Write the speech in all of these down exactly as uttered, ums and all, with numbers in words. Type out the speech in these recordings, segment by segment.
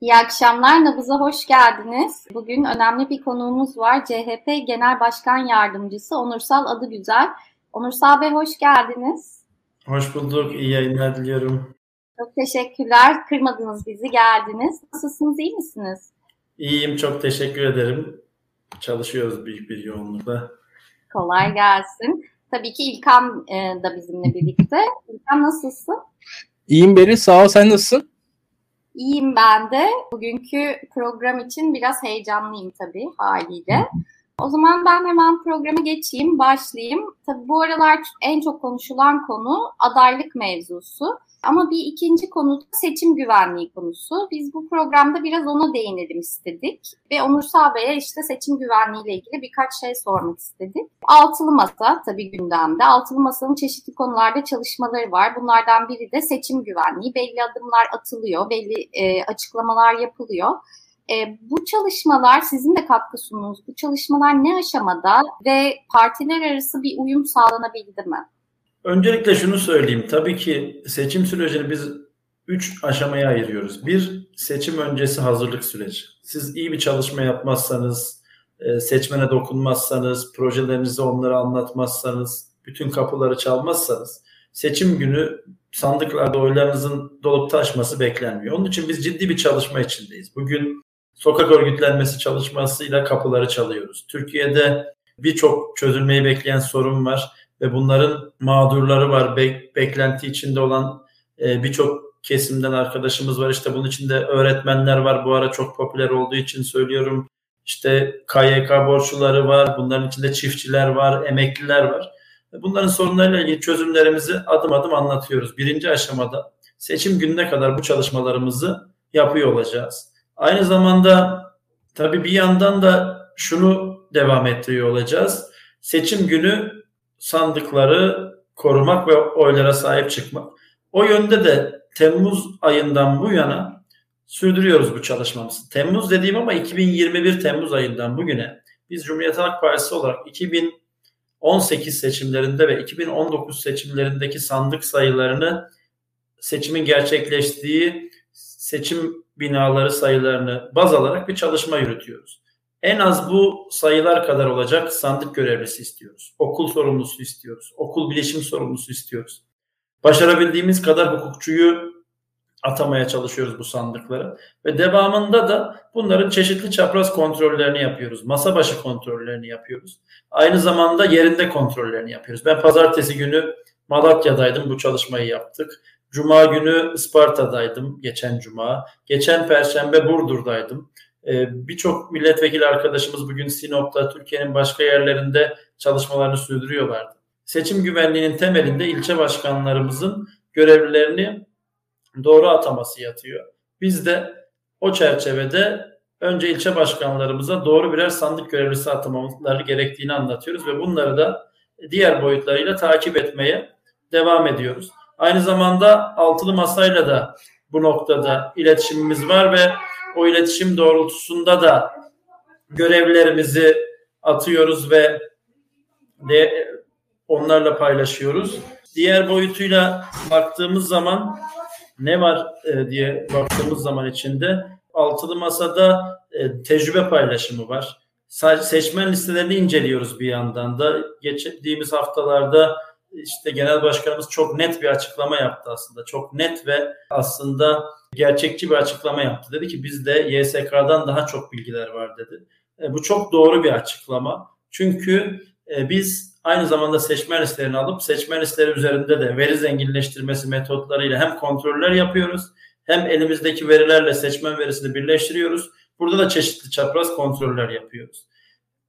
İyi akşamlar, Nabız'a hoş geldiniz. Bugün önemli bir konuğumuz var. C H P Genel Başkan Yardımcısı Onursal Adıgüzel. Onursal Bey hoş geldiniz. Hoş bulduk, iyi yayınlar diliyorum. Çok teşekkürler, kırmadınız bizi, geldiniz. Nasılsınız, iyi misiniz? İyiyim, çok teşekkür ederim. Çalışıyoruz büyük bir yoğunlukla. Kolay gelsin. Tabii ki İlkan da bizimle birlikte. İlkan nasılsın? İyiyim Beril, sağ ol. Sen nasılsın? İyiyim ben de. Bugünkü program için biraz heyecanlıyım tabii haliyle. O zaman ben hemen programa geçeyim, başlayayım. Tabii bu aralar en çok konuşulan konu adaylık mevzusu. Ama bir ikinci konu da seçim güvenliği konusu. Biz bu programda biraz ona değinelim istedik. Ve Onursal Bey'e işte seçim güvenliğiyle ilgili birkaç şey sormak istedik. Altılı Masa tabii gündemde. Altılı Masa'nın çeşitli konularda çalışmaları var. Bunlardan biri de seçim güvenliği. Belli adımlar atılıyor, belli e, açıklamalar yapılıyor. E, bu çalışmalar, sizin de katkı sunduğunuz bu çalışmalar ne aşamada ve partiler arası bir uyum sağlanabildi mi? Öncelikle şunu söyleyeyim. Tabii ki seçim sürecini biz üç aşamaya ayırıyoruz. Bir, seçim öncesi hazırlık süreci. Siz iyi bir çalışma yapmazsanız, seçmene dokunmazsanız, projelerinizi onlara anlatmazsanız, bütün kapıları çalmazsanız, seçim günü sandıklarda oylarınızın dolup taşması beklenmiyor. Onun için biz ciddi bir çalışma içindeyiz. Bugün sokak örgütlenmesi çalışmasıyla kapıları çalıyoruz. Türkiye'de birçok çözülmeyi bekleyen sorun var. Ve bunların mağdurları var, Be- beklenti içinde olan e, birçok kesimden arkadaşımız var. İşte bunun içinde öğretmenler var, bu ara çok popüler olduğu için söylüyorum. İşte K Y K borçluları var, bunların içinde çiftçiler var, emekliler var. Bunların sorunlarıyla ilgili çözümlerimizi adım adım anlatıyoruz. Birinci aşamada seçim gününe kadar bu çalışmalarımızı yapıyor olacağız. Aynı zamanda tabii bir yandan da şunu devam ettiriyor olacağız. Seçim günü sandıkları korumak ve oylara sahip çıkmak. O yönde de Temmuz ayından bu yana sürdürüyoruz bu çalışmamızı. Temmuz dediğim ama iki bin yirmi bir Temmuz ayından bugüne biz Cumhuriyet Halk Partisi olarak iki bin on sekiz seçimlerinde ve iki bin on dokuz seçimlerindeki sandık sayılarını, seçimin gerçekleştiği seçim binaları sayılarını baz alarak bir çalışma yürütüyoruz. En az bu sayılar kadar olacak sandık görevlisi istiyoruz. Okul sorumlusu istiyoruz. Okul bilişim sorumlusu istiyoruz. Başarabildiğimiz kadar hukukçuyu atamaya çalışıyoruz bu sandıklara. Ve devamında da bunların çeşitli çapraz kontrollerini yapıyoruz. Masa başı kontrollerini yapıyoruz. Aynı zamanda yerinde kontrollerini yapıyoruz. Ben pazartesi günü Malatya'daydım, bu çalışmayı yaptık. Cuma günü Isparta'daydım, geçen cuma. Geçen perşembe Burdur'daydım. Birçok milletvekili arkadaşımız bugün Sinop'ta, Türkiye'nin başka yerlerinde çalışmalarını sürdürüyorlardı. Seçim güvenliğinin temelinde ilçe başkanlarımızın görevlilerini doğru ataması yatıyor. Biz de o çerçevede önce ilçe başkanlarımıza doğru birer sandık görevlisi atamaları gerektiğini anlatıyoruz ve bunları da diğer boyutlarıyla takip etmeye devam ediyoruz. Aynı zamanda Altılı Masa'yla da bu noktada iletişimimiz var ve o iletişim doğrultusunda da görevlerimizi atıyoruz ve de onlarla paylaşıyoruz. Diğer boyutuyla baktığımız zaman ne var diye baktığımız zaman içinde Altılı Masa'da tecrübe paylaşımı var. Seçmen listelerini inceliyoruz bir yandan da. Geçtiğimiz haftalarda İşte genel başkanımız çok net bir açıklama yaptı aslında. Çok net ve aslında gerçekçi bir açıklama yaptı. Dedi ki bizde Y S K'dan daha çok bilgiler var dedi. E, bu çok doğru bir açıklama. Çünkü e, biz aynı zamanda seçmen listelerini alıp seçmen listeleri üzerinde de veri zenginleştirmesi metotlarıyla hem kontroller yapıyoruz hem elimizdeki verilerle seçmen verisini birleştiriyoruz. Burada da çeşitli çapraz kontroller yapıyoruz.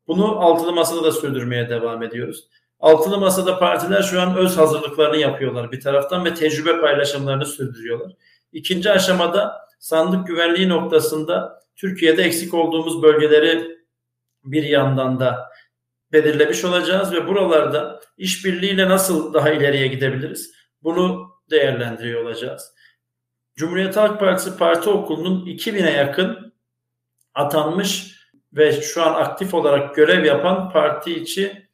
Bunu Altılı Masa'da da sürdürmeye devam ediyoruz. Altılı Masa'da partiler şu an öz hazırlıklarını yapıyorlar bir taraftan ve tecrübe paylaşımlarını sürdürüyorlar. İkinci aşamada sandık güvenliği noktasında Türkiye'de eksik olduğumuz bölgeleri bir yandan da belirlemiş olacağız ve buralarda işbirliğiyle nasıl daha ileriye gidebiliriz? Bunu değerlendiriyor olacağız. Cumhuriyet Halk Partisi Parti Okulu'nun iki bine yakın atanmış ve şu an aktif olarak görev yapan parti içi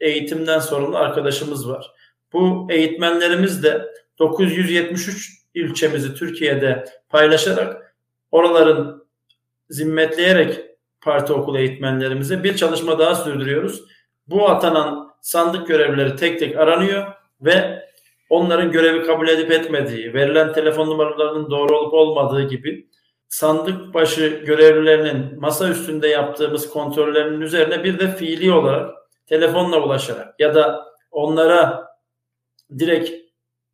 eğitimden sorumlu arkadaşımız var. Bu eğitmenlerimiz de dokuz yüz yetmiş üç ilçemizi Türkiye'de paylaşarak Oraların zimmetleyerek parti okulu eğitmenlerimize bir çalışma daha sürdürüyoruz. Bu atanan sandık görevlileri tek tek aranıyor ve onların görevi kabul edip etmediği, verilen telefon numaralarının doğru olup olmadığı gibi sandık başı görevlilerinin masa üstünde yaptığımız kontrollerinin üzerine bir de fiili olarak telefonla ulaşarak ya da onlara direkt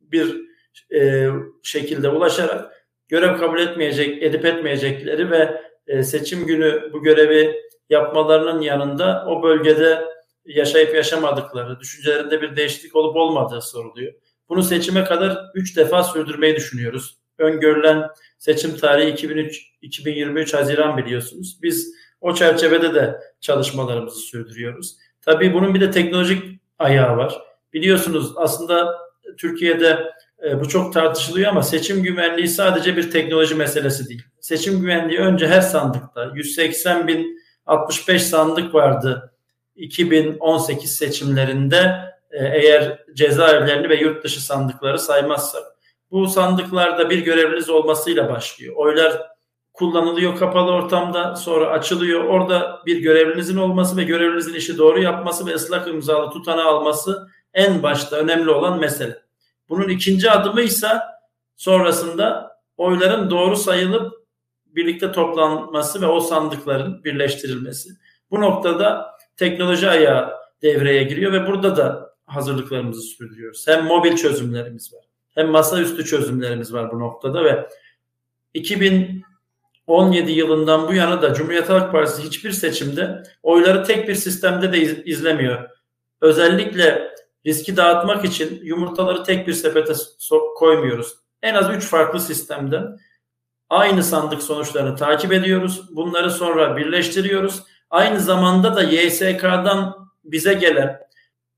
bir e, şekilde ulaşarak görev kabul etmeyecek, edip etmeyecekleri ve e, seçim günü bu görevi yapmalarının yanında o bölgede yaşayıp yaşamadıkları, düşüncelerinde bir değişiklik olup olmadığı soruluyor. Bunu seçime kadar üç defa sürdürmeyi düşünüyoruz. Öngörülen seçim tarihi iki bin üç, iki bin yirmi üç Haziran biliyorsunuz. Biz o çerçevede de çalışmalarımızı sürdürüyoruz. Tabii bunun bir de teknolojik ayağı var. Biliyorsunuz aslında Türkiye'de e, bu çok tartışılıyor ama seçim güvenliği sadece bir teknoloji meselesi değil. Seçim güvenliği önce her sandıkta yüz seksen bin altmış beş sandık vardı iki bin on sekiz seçimlerinde e, eğer cezaevlerini ve yurt dışı sandıkları saymazsak. Bu sandıklarda bir göreviniz olmasıyla başlıyor. Oylar kullanılıyor kapalı ortamda, sonra açılıyor. Orada bir görevlinizin olması ve görevinizin işi doğru yapması ve ıslak imzalı tutanağı alması en başta önemli olan mesele. Bunun ikinci adımı ise sonrasında oyların doğru sayılıp birlikte toplanması ve o sandıkların birleştirilmesi. Bu noktada teknoloji ayağı devreye giriyor ve burada da hazırlıklarımızı sürdürüyoruz. Hem mobil çözümlerimiz var, hem masaüstü çözümlerimiz var bu noktada ve iki bin on yedi yılından bu yana da Cumhuriyet Halk Partisi hiçbir seçimde oyları tek bir sistemde de iz, izlemiyor. Özellikle riski dağıtmak için yumurtaları tek bir sepete so- koymuyoruz. En az üç farklı sistemden aynı sandık sonuçlarını takip ediyoruz. Bunları sonra birleştiriyoruz. Aynı zamanda da Y S K'dan bize gelen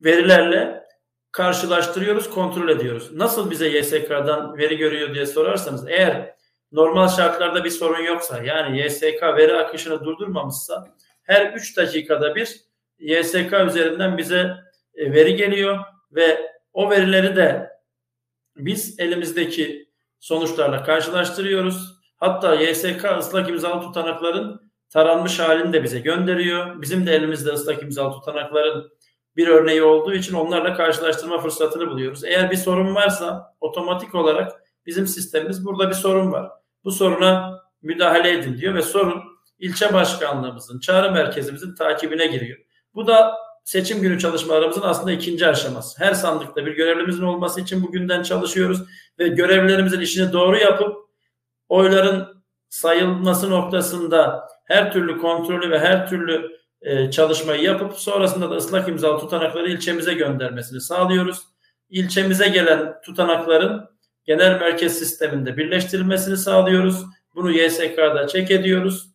verilerle karşılaştırıyoruz, kontrol ediyoruz. Nasıl bize Y S K'dan veri görüyor diye sorarsanız, eğer normal şartlarda bir sorun yoksa, yani Y S K veri akışını durdurmamışsa, her üç dakikada bir Y S K üzerinden bize veri geliyor ve o verileri de biz elimizdeki sonuçlarla karşılaştırıyoruz. Hatta Y S K ıslak imzalı tutanakların taranmış halini de bize gönderiyor. Bizim de elimizde ıslak imzalı tutanakların bir örneği olduğu için onlarla karşılaştırma fırsatını buluyoruz. Eğer bir sorun varsa otomatik olarak bizim sistemimiz burada bir sorun var, bu soruna müdahale edin diyor ve sorun ilçe başkanlığımızın, çağrı merkezimizin takibine giriyor. Bu da seçim günü çalışmalarımızın aslında ikinci aşaması. Her sandıkta bir görevlimizin olması için bugünden çalışıyoruz ve görevlerimizin işini doğru yapıp oyların sayılması noktasında her türlü kontrolü ve her türlü e, çalışmayı yapıp sonrasında da ıslak imzalı tutanakları ilçemize göndermesini sağlıyoruz. İlçemize gelen tutanakların genel merkez sisteminde birleştirilmesini sağlıyoruz. Bunu Y S K'da check ediyoruz.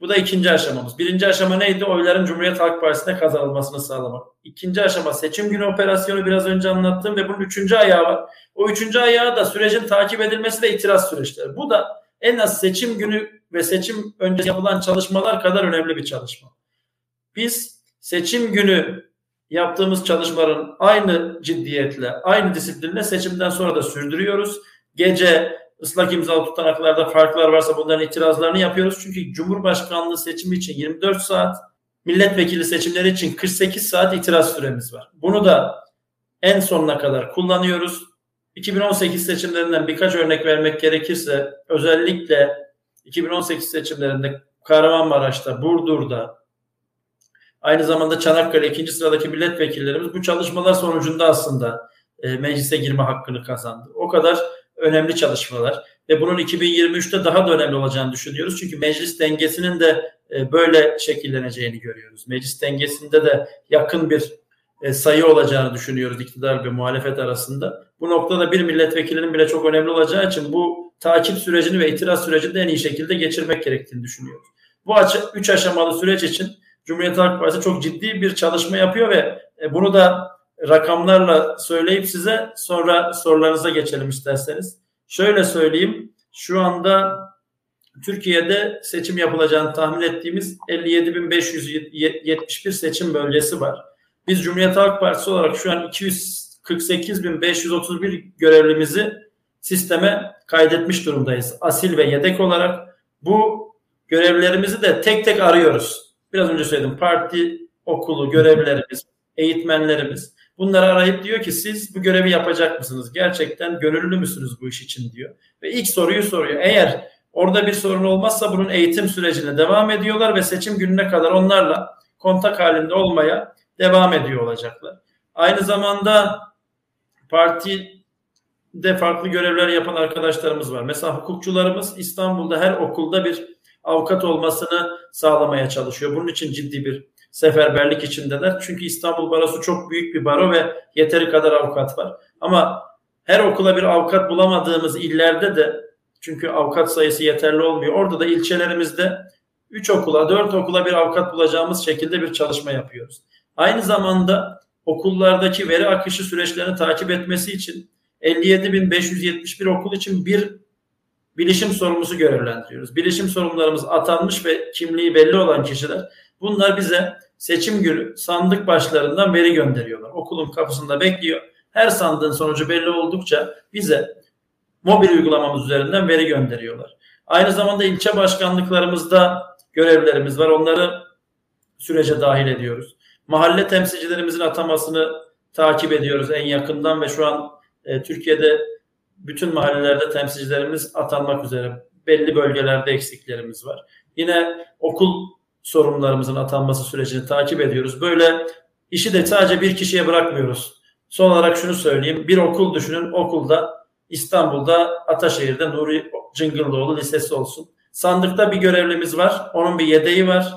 Bu da ikinci aşamamız. Birinci aşama neydi? Oyların Cumhuriyet Halk Partisi'ne kazanılmasını sağlamak. İkinci aşama seçim günü operasyonu, biraz önce anlattığım, ve bunun üçüncü ayağı var. O üçüncü ayağı da sürecin takip edilmesi ve itiraz süreçleri. Bu da en az seçim günü ve seçim öncesi yapılan çalışmalar kadar önemli bir çalışma. Biz seçim günü yaptığımız çalışmaların aynı ciddiyetle, aynı disiplinle seçimden sonra da sürdürüyoruz. Gece ıslak imzalı tutanaklarda farklar varsa bunların itirazlarını yapıyoruz. Çünkü Cumhurbaşkanlığı seçimi için yirmi dört saat, milletvekili seçimleri için kırk sekiz saat itiraz süremiz var. Bunu da en sonuna kadar kullanıyoruz. iki bin on sekiz seçimlerinden birkaç örnek vermek gerekirse, özellikle iki bin on sekiz seçimlerinde Kahramanmaraş'ta, Burdur'da, aynı zamanda Çanakkale ikinci sıradaki milletvekillerimiz bu çalışmalar sonucunda aslında e, meclise girme hakkını kazandı. O kadar önemli çalışmalar ve bunun iki bin yirmi üçte daha da önemli olacağını düşünüyoruz. Çünkü meclis dengesinin de e, böyle şekilleneceğini görüyoruz. Meclis dengesinde de yakın bir e, sayı olacağını düşünüyoruz iktidar ve muhalefet arasında. Bu noktada bir milletvekilinin bile çok önemli olacağı için bu takip sürecini ve itiraz sürecini de en iyi şekilde geçirmek gerektiğini düşünüyoruz. Bu açı, üç aşamalı süreç için Cumhuriyet Halk Partisi çok ciddi bir çalışma yapıyor ve bunu da rakamlarla söyleyip size sonra sorularınıza geçelim isterseniz. Şöyle söyleyeyim, şu anda Türkiye'de seçim yapılacağını tahmin ettiğimiz elli yedi bin beş yüz yetmiş bir seçim bölgesi var. Biz Cumhuriyet Halk Partisi olarak şu an iki yüz kırk sekiz bin beş yüz otuz bir görevlimizi sisteme kaydetmiş durumdayız. Asil ve yedek olarak. bu görevlerimizi de tek tek arıyoruz. Biraz önce söyledim, parti, okulu, görevlerimiz, eğitmenlerimiz. Bunları arayıp diyor ki siz bu görevi yapacak mısınız? Gerçekten gönüllü müsünüz bu iş için diyor. Ve ilk soruyu soruyor. Eğer orada bir sorun olmazsa bunun eğitim sürecine devam ediyorlar ve seçim gününe kadar onlarla kontak halinde olmaya devam ediyor olacaklar. Aynı zamanda partide farklı görevler yapan arkadaşlarımız var. Mesela hukukçularımız İstanbul'da her okulda bir avukat olmasını sağlamaya çalışıyor. Bunun için ciddi bir seferberlik içindeler. Çünkü İstanbul Barosu çok büyük bir baro ve yeteri kadar avukat var. Ama her okula bir avukat bulamadığımız illerde de, çünkü avukat sayısı yeterli olmuyor, orada da ilçelerimizde üç okula, dört okula bir avukat bulacağımız şekilde bir çalışma yapıyoruz. Aynı zamanda okullardaki veri akışı süreçlerini takip etmesi için elli yedi bin beş yüz yetmiş bir okul için bir bilişim sorumlusu görevlendiriyoruz. Bilişim sorumlularımız atanmış ve kimliği belli olan kişiler. Bunlar bize seçim günü sandık başlarından veri gönderiyorlar. Okulun kapısında bekliyor. Her sandığın sonucu belli oldukça bize mobil uygulamamız üzerinden veri gönderiyorlar. Aynı zamanda ilçe başkanlıklarımızda görevlerimiz var. Onları sürece dahil ediyoruz. Mahalle temsilcilerimizin atamasını takip ediyoruz en yakından ve şu an e, Türkiye'de bütün mahallelerde temsilcilerimiz atanmak üzere. Belli bölgelerde eksiklerimiz var. Yine okul sorumlularımızın atanması sürecini takip ediyoruz. Böyle işi de sadece bir kişiye bırakmıyoruz. Son olarak şunu söyleyeyim. Bir okul düşünün. Okulda İstanbul'da Ataşehir'de Nuri Cıngınlıoğlu Lisesi olsun. Sandıkta bir görevlimiz var. Onun bir yedeği var.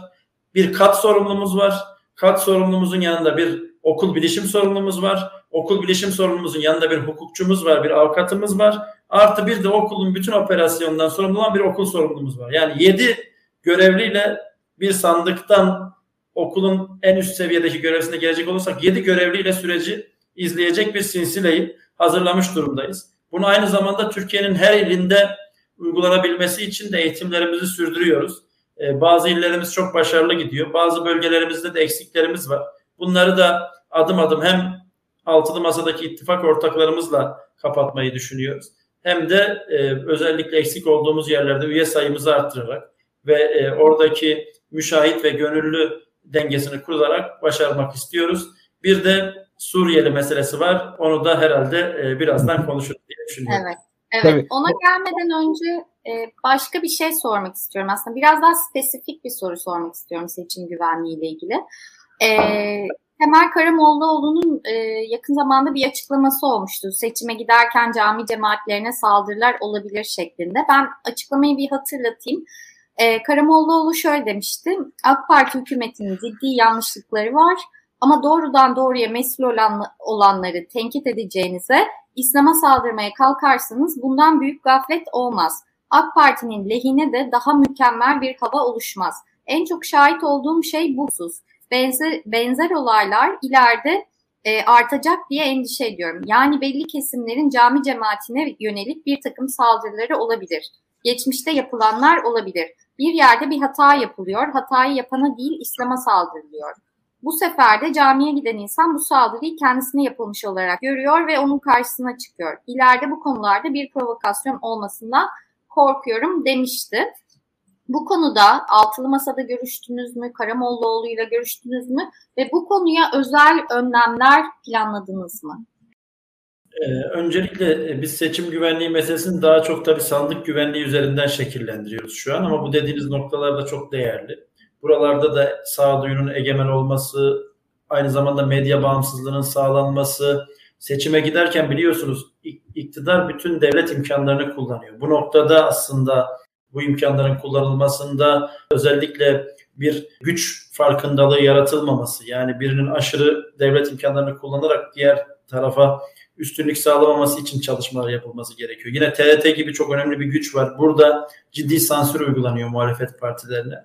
Bir kat sorumlumuz var. Kat sorumlumuzun yanında bir okul bilişim sorumlumuz var. Okul bilişim sorumlumuzun yanında bir hukukçumuz var, bir avukatımız var. Artı bir de okulun bütün operasyonundan sorumlu olan bir okul sorumlumuz var. Yani yedi görevliyle bir sandıktan okulun en üst seviyedeki görevsine gelecek olursak yedi görevliyle süreci izleyecek bir sinsileyi hazırlamış durumdayız. Bunu aynı zamanda Türkiye'nin her ilinde uygulanabilmesi için de eğitimlerimizi sürdürüyoruz. Ee, bazı illerimiz çok başarılı gidiyor. Bazı bölgelerimizde de eksiklerimiz var. Bunları da adım adım hem Altılı Masa'daki ittifak ortaklarımızla kapatmayı düşünüyoruz. Hem de e, özellikle eksik olduğumuz yerlerde üye sayımızı arttırarak ve e, oradaki müşahit ve gönüllü dengesini kurarak başarmak istiyoruz. Bir de Suriyeli meselesi var. Onu da herhalde e, birazdan konuşuruz diye düşünüyorum. Evet. Evet. Tabii. Ona gelmeden önce e, başka bir şey sormak istiyorum. Aslında biraz daha spesifik bir soru sormak istiyorum seçim güvenliği ile ilgili. Eee Temel Karamolluoğlu'nun e, yakın zamanda bir açıklaması olmuştu. Seçime giderken cami cemaatlerine saldırılar olabilir şeklinde. Ben açıklamayı bir hatırlatayım. E, Karamollaoğlu şöyle demişti. AK Parti hükümetinin ciddi yanlışlıkları var ama doğrudan doğruya mesul olan, olanları tenkit edeceğinize İslam'a saldırmaya kalkarsanız bundan büyük gaflet olmaz. AK Parti'nin lehine de daha mükemmel bir hava oluşmaz. En çok şahit olduğum şey bu husus. Benzer, benzer olaylar ileride e, artacak diye endişe ediyorum. Yani belli kesimlerin cami cemaatine yönelik bir takım saldırıları olabilir. Geçmişte yapılanlar olabilir. Bir yerde bir hata yapılıyor. Hatayı yapana değil İslam'a saldırılıyor. Bu sefer de camiye giden insan bu saldırıyı kendisine yapılmış olarak görüyor ve onun karşısına çıkıyor. İleride bu konularda bir provokasyon olmasından korkuyorum demişti. Bu konuda Altılı Masa'da görüştünüz mü? Karamollaoğlu'yla görüştünüz mü? Ve bu konuya özel önlemler planladınız mı? Ee, öncelikle biz seçim güvenliği meselesini daha çok tabii sandık güvenliği üzerinden şekillendiriyoruz şu an. Ama bu dediğiniz noktalar da çok değerli. Buralarda da sağduyunun egemen olması, aynı zamanda medya bağımsızlığının sağlanması. Seçime giderken biliyorsunuz iktidar bütün devlet imkanlarını kullanıyor. Bu noktada aslında bu imkanların kullanılmasında özellikle bir güç farkındalığı yaratılmaması, yani birinin aşırı devlet imkanlarını kullanarak diğer tarafa üstünlük sağlamaması için çalışmalar yapılması gerekiyor. Yine T R T gibi çok önemli bir güç var. Burada ciddi sansür uygulanıyor muhalefet partilerine.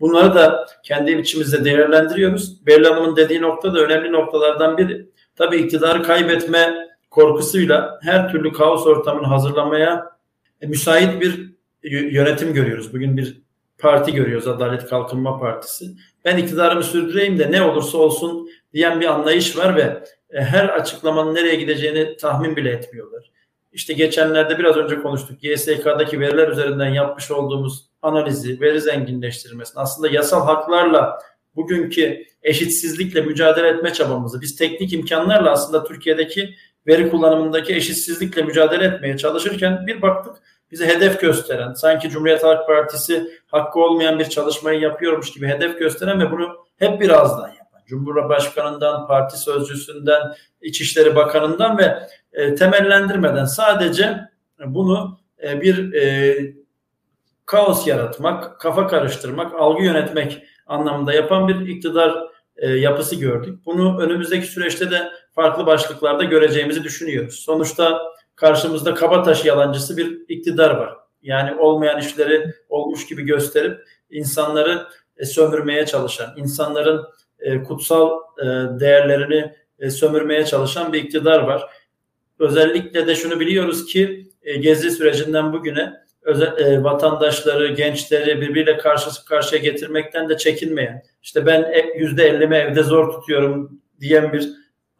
Bunları da kendi biçimimizde değerlendiriyoruz. Beril Hanım'ın dediği nokta da önemli noktalardan biri. Tabii iktidarı kaybetme korkusuyla her türlü kaos ortamını hazırlamaya müsait bir yönetim görüyoruz. Bugün bir parti görüyoruz, Adalet Kalkınma Partisi. Ben iktidarımı sürdüreyim de ne olursa olsun diyen bir anlayış var ve her açıklamanın nereye gideceğini tahmin bile etmiyorlar. İşte geçenlerde biraz önce konuştuk. Y S K'daki veriler üzerinden yapmış olduğumuz analizi, veri zenginleştirilmesini, aslında yasal haklarla bugünkü eşitsizlikle mücadele etme çabamızı, biz teknik imkanlarla aslında Türkiye'deki veri kullanımındaki eşitsizlikle mücadele etmeye çalışırken bir baktık bize hedef gösteren, sanki Cumhuriyet Halk Partisi hakkı olmayan bir çalışmayı yapıyormuş gibi hedef gösteren ve bunu hep bir ağızdan yapan, Cumhurbaşkanından, parti sözcüsünden, İçişleri Bakanından ve e, temellendirmeden sadece bunu e, bir e, kaos yaratmak, kafa karıştırmak, algı yönetmek anlamında yapan bir iktidar e, yapısı gördük. Bunu önümüzdeki süreçte de farklı başlıklarda göreceğimizi düşünüyoruz. Sonuçta karşımızda kabataş yalancısı bir iktidar var. Yani olmayan işleri olmuş gibi gösterip insanları e, sömürmeye çalışan, insanların e, kutsal e, değerlerini e, sömürmeye çalışan bir iktidar var. Özellikle de şunu biliyoruz ki e, Gezi sürecinden bugüne özel, e, vatandaşları, gençleri birbiriyle karşı karşıya getirmekten de çekinmeyen, işte ben yüzde ellimi evde zor tutuyorum diyen bir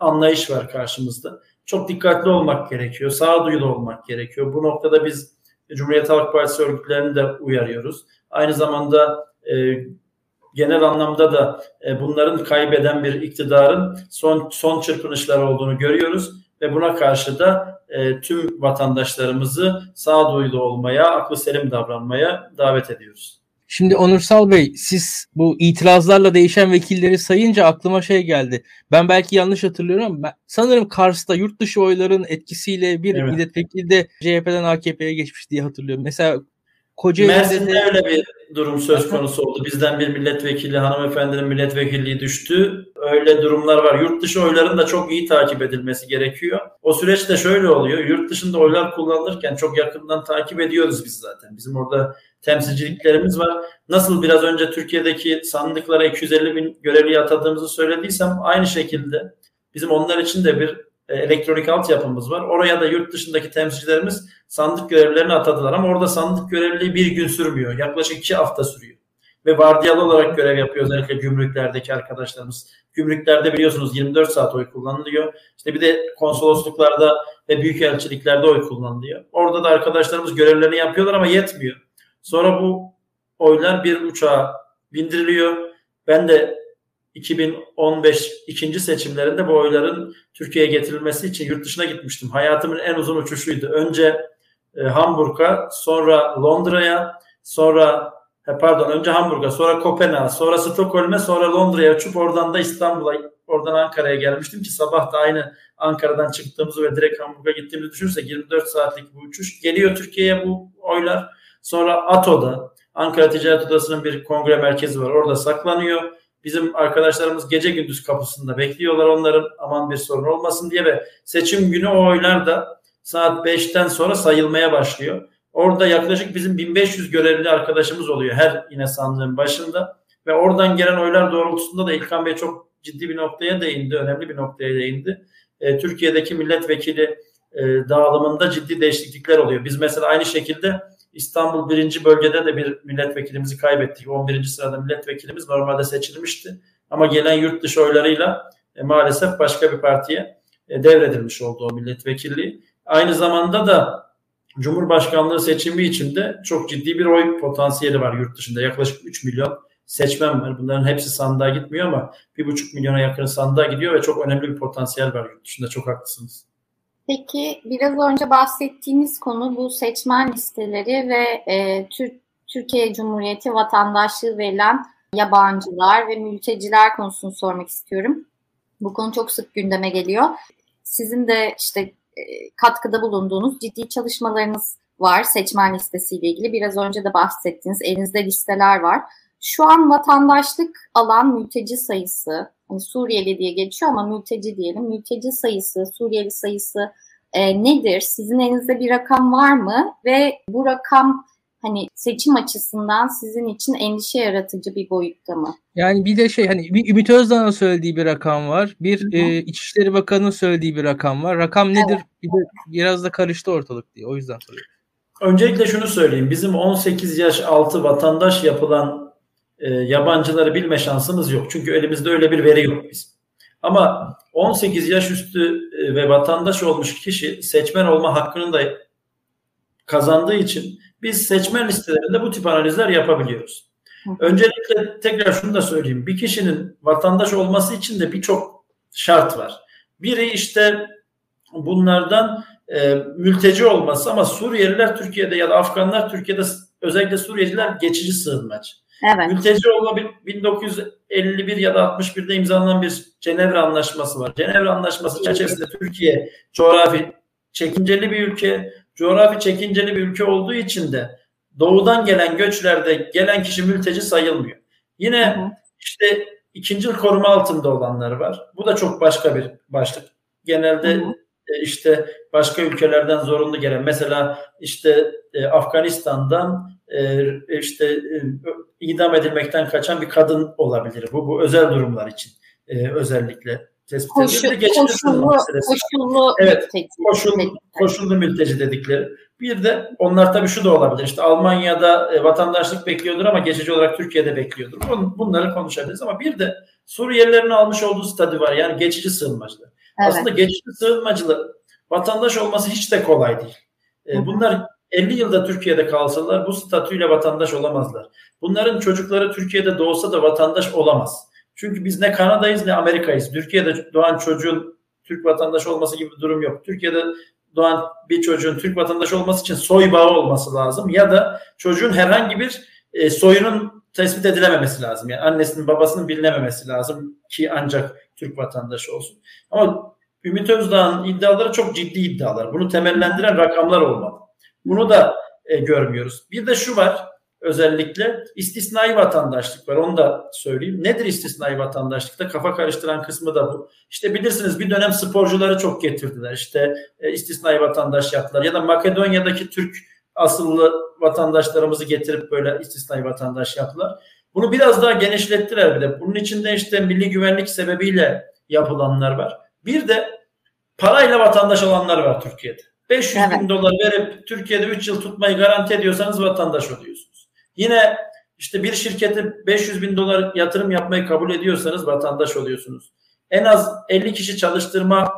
anlayış var karşımızda. Çok dikkatli olmak gerekiyor, sağduyulu olmak gerekiyor. Bu noktada biz Cumhuriyet Halk Partisi örgütlerini de uyarıyoruz. Aynı zamanda e, genel anlamda da e, bunların kaybeden bir iktidarın son son çırpınışları olduğunu görüyoruz. Ve buna karşı da e, tüm vatandaşlarımızı sağduyulu olmaya, aklı selim davranmaya davet ediyoruz. Şimdi Onursal Bey, siz bu itirazlarla değişen vekilleri sayınca aklıma şey geldi. Ben belki yanlış hatırlıyorum ama ben, sanırım Kars'ta yurt dışı oyların etkisiyle bir evet. milletvekili de C H P'den A K P'ye geçmiş diye hatırlıyorum. Mesela Kocaeli'de Mersin'de de... öyle bir durum söz konusu oldu. Bizden bir milletvekili, hanımefendinin milletvekilliği düştü. Öyle durumlar var. Yurt dışı oyların da çok iyi takip edilmesi gerekiyor. O süreçte şöyle oluyor. Yurt dışında oylar kullanılırken çok yakından takip ediyoruz biz zaten. Bizim orada temsilciliklerimiz var. Nasıl biraz önce Türkiye'deki sandıklara iki yüz elli bin görevliyi atadığımızı söylediysem aynı şekilde bizim onlar için de bir elektronik altyapımız var. Oraya da yurt dışındaki temsilcilerimiz sandık görevlilerini atadılar ama orada sandık görevliliği bir gün sürmüyor. Yaklaşık iki hafta sürüyor. Ve vardiyalı olarak görev yapıyor özellikle gümrüklerdeki arkadaşlarımız. Gümrüklerde biliyorsunuz yirmi dört saat oy kullanılıyor. İşte bir de konsolosluklarda ve büyükelçiliklerde oy kullanılıyor. Orada da arkadaşlarımız görevlerini yapıyorlar ama yetmiyor. Sonra bu oylar bir uçağa bindiriliyor. Ben de iki bin on beş ikinci seçimlerinde bu oyların Türkiye'ye getirilmesi için yurt dışına gitmiştim. Hayatımın en uzun uçuşuydu. Önce e, Hamburg'a, sonra Londra'ya, sonra he, pardon önce Hamburg'a, sonra Kopenhag'a, sonra Stockholm'e, sonra Londra'ya uçup oradan da İstanbul'a, oradan Ankara'ya gelmiştim ki sabah da aynı Ankara'dan çıktığımızı ve direkt Hamburg'a gittiğimizi düşünürsek yirmi dört saatlik bu uçuş geliyor Türkiye'ye bu oylar. Sonra A T O'da, Ankara Ticaret Odası'nın bir kongre merkezi var, orada saklanıyor. Bizim arkadaşlarımız gece gündüz kapısında bekliyorlar onların aman bir sorun olmasın diye ve seçim günü o oylar da saat beşten sonra sayılmaya başlıyor. Orada yaklaşık bizim bin beş yüz görevli arkadaşımız oluyor her yine sandığın başında ve oradan gelen oylar doğrultusunda da İlkan Bey çok ciddi bir noktaya değindi, önemli bir noktaya değindi. E, Türkiye'deki milletvekili e, dağılımında ciddi değişiklikler oluyor. Biz mesela aynı şekilde İstanbul birinci bölgede de bir milletvekilimizi kaybettik. on birinci sırada milletvekilimiz normalde seçilmişti. Ama gelen yurt dışı oylarıyla e, maalesef başka bir partiye e, devredilmiş oldu o milletvekilliği. Aynı zamanda da Cumhurbaşkanlığı seçimi için de çok ciddi bir oy potansiyeli var yurt dışında. Yaklaşık üç milyon seçmen var. Bunların hepsi sandığa gitmiyor ama bir buçuk milyona yakın sandığa gidiyor ve çok önemli bir potansiyel var yurt dışında. Çok haklısınız. Peki biraz önce bahsettiğiniz konu bu seçmen listeleri ve e, Tür- Türkiye Cumhuriyeti vatandaşlığı verilen yabancılar ve mülteciler konusunu sormak istiyorum. Bu konu çok sık gündeme geliyor. Sizin de işte e, katkıda bulunduğunuz ciddi çalışmalarınız var seçmen listesiyle ilgili. Biraz önce de bahsettiğiniz elinizde listeler var. Şu an vatandaşlık alan mülteci sayısı, yani Suriyeli diye geçiyor ama mülteci diyelim. Mülteci sayısı, Suriyeli sayısı e, nedir? Sizin elinizde bir rakam var mı? Ve bu rakam hani seçim açısından sizin için endişe yaratıcı bir boyutta mı? Yani bir de şey hani bir Ümit Özdağ'ın söylediği bir rakam var. Bir e, İçişleri Bakanı'nın söylediği bir rakam var. Rakam nedir? Evet. Bir de biraz da karıştı ortalık diye. O yüzden soruyorum. Öncelikle şunu söyleyeyim. Bizim on sekiz yaş altı vatandaş yapılan E, yabancıları bilme şansımız yok. Çünkü elimizde öyle bir veri yok bizim. Ama on sekiz yaş üstü e, ve vatandaş olmuş kişi seçmen olma hakkını da kazandığı için biz seçmen listelerinde bu tip analizler yapabiliyoruz. Öncelikle tekrar şunu da söyleyeyim. Bir kişinin vatandaş olması için de birçok şart var. Biri işte bunlardan e, mülteci olması, ama Suriyeliler Türkiye'de ya da Afganlar Türkiye'de, özellikle Suriyeliler geçici sığınmacı. Evet. Mülteci olma bin dokuz yüz elli bir ya da altmış birde imzalanan bir Cenevre Anlaşması var. Cenevre Anlaşması çerçevesinde Türkiye coğrafi çekinceli bir ülke. Coğrafi çekinceli bir ülke olduğu için de doğudan gelen göçlerde gelen kişi mülteci sayılmıyor. Yine hı hı. işte ikinci koruma altında olanlar var. Bu da çok başka bir başlık. Genelde hı hı. işte başka ülkelerden zorunlu gelen, mesela işte Afganistan'dan işte idam edilmekten kaçan bir kadın olabilir. Bu bu özel durumlar için özellikle tespit edildi. Koşullu, koşullu, evet, koşullu, koşullu mülteci dedikleri. Bir de onlar tabii şu da olabilir. İşte Almanya'da vatandaşlık bekliyordur ama geçici olarak Türkiye'de bekliyordur. Bunları konuşabiliriz, ama bir de Suriyelilerin almış olduğu statü var. Yani geçici sığınmacılar. Evet. Aslında geçici sığınmacılar vatandaş olması hiç de kolay değil. Hı-hı. Bunlar elli yılda Türkiye'de kalsalar bu statüyle vatandaş olamazlar. Bunların çocukları Türkiye'de doğsa da vatandaş olamaz. Çünkü biz ne Kanada'yız ne Amerika'yız. Türkiye'de doğan çocuğun Türk vatandaşı olması gibi bir durum yok. Türkiye'de doğan bir çocuğun Türk vatandaşı olması için soy bağı olması lazım. Ya da çocuğun herhangi bir e, soyunun tespit edilememesi lazım. Yani annesinin babasının bilinememesi lazım ki ancak Türk vatandaşı olsun. Ama Ümit Özdağ'ın iddiaları çok ciddi iddialar. Bunu temellendiren rakamlar olmalı. Bunu da e, görmüyoruz. Bir de şu var, özellikle istisnai vatandaşlık var. Onu da söyleyeyim. Nedir istisnai vatandaşlıkta? Kafa karıştıran kısmı da bu. İşte bilirsiniz bir dönem sporcuları çok getirdiler. İşte e, istisnai vatandaş yaptılar. Ya da Makedonya'daki Türk asıllı vatandaşlarımızı getirip böyle istisnai vatandaş yaptılar. Bunu biraz daha genişlettiler bir de. Bunun içinde işte milli güvenlik sebebiyle yapılanlar var. Bir de parayla vatandaş olanlar var Türkiye'de. beş yüz evet. bin dolar verip Türkiye'de üç yıl tutmayı garanti ediyorsanız vatandaş oluyorsunuz. Yine işte bir şirkete beş yüz bin dolar yatırım yapmayı kabul ediyorsanız vatandaş oluyorsunuz. En az elli kişi çalıştırma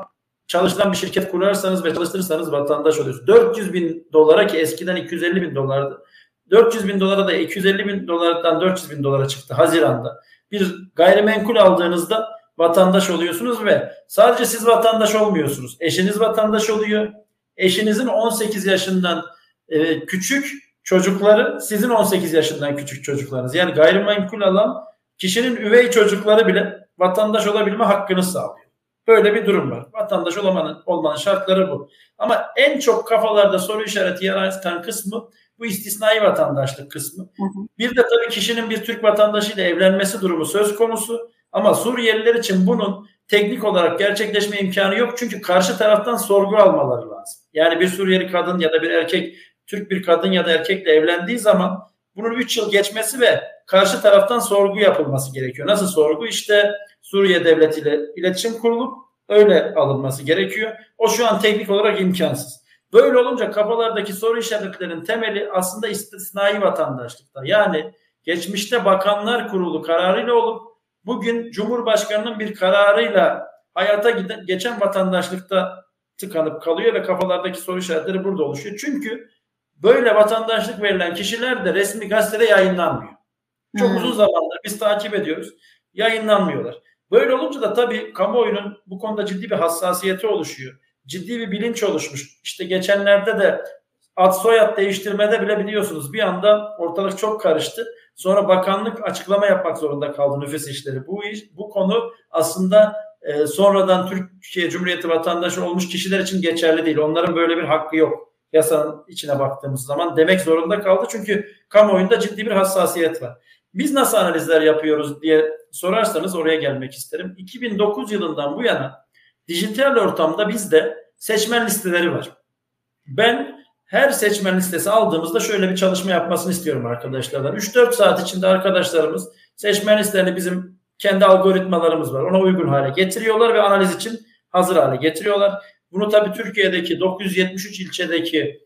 çalışılan bir şirket kurarsanız ve çalıştırırsanız vatandaş oluyorsunuz. dört yüz bin dolara, ki eskiden iki yüz elli bin dolardı. dört yüz bin dolara da iki yüz elli bin dolardan dört yüz bin dolara çıktı Haziran'da. Bir gayrimenkul aldığınızda vatandaş oluyorsunuz ve sadece siz vatandaş olmuyorsunuz. Eşiniz vatandaş oluyor. Eşinizin on sekiz yaşından e, küçük çocukları, sizin on sekiz yaşından küçük çocuklarınız. Yani gayrimenkul alan kişinin üvey çocukları bile vatandaş olabilme hakkını sağlıyor. Böyle bir durum var. Vatandaş olamanın, olmanın şartları bu. Ama en çok kafalarda soru işareti yaratan kısmı bu istisnai vatandaşlık kısmı. Hı hı. Bir de tabii kişinin bir Türk vatandaşıyla evlenmesi durumu söz konusu. Ama Suriyeliler için bunun teknik olarak gerçekleşme imkanı yok. Çünkü karşı taraftan sorgu almaları lazım. Yani bir Suriyeli kadın ya da bir erkek, Türk bir kadın ya da erkekle evlendiği zaman bunun üç yıl geçmesi ve karşı taraftan sorgu yapılması gerekiyor. Nasıl sorgu? İşte Suriye Devleti ile iletişim kurulup öyle alınması gerekiyor. O şu an teknik olarak imkansız. Böyle olunca kafalardaki soru işaretlerinin temeli aslında istisnai vatandaşlıkta. Yani geçmişte Bakanlar Kurulu kararıyla olup bugün Cumhurbaşkanı'nın bir kararıyla hayata giden, geçen vatandaşlıkta tıkanıp kalıyor ve kafalardaki soru işaretleri burada oluşuyor. Çünkü böyle vatandaşlık verilen kişiler de resmi gazetede yayınlanmıyor. Çok hmm. uzun zamandır biz takip ediyoruz. Yayınlanmıyorlar. Böyle olunca da tabii kamuoyunun bu konuda ciddi bir hassasiyeti oluşuyor. Ciddi bir bilinç oluşmuş. İşte geçenlerde de ad soyad değiştirmede bile biliyorsunuz bir anda ortalık çok karıştı. Sonra bakanlık açıklama yapmak zorunda kaldı, nüfus işleri. Bu iş, bu konu aslında e, sonradan Türkiye Cumhuriyeti vatandaşı olmuş kişiler için geçerli değil. Onların böyle bir hakkı yok. Yasanın içine baktığımız zaman demek zorunda kaldı. Çünkü kamuoyunda ciddi bir hassasiyet var. Biz nasıl analizler yapıyoruz diye sorarsanız oraya gelmek isterim. iki bin dokuz yılından bu yana dijital ortamda bizde seçmen listeleri var. Ben her seçmen listesi aldığımızda şöyle bir çalışma yapmasını istiyorum arkadaşlardan. üç dört saat içinde arkadaşlarımız seçmen listelerini, bizim kendi algoritmalarımız var, ona uygun hale getiriyorlar ve analiz için hazır hale getiriyorlar. Bunu tabii Türkiye'deki dokuz yüz yetmiş üç ilçedeki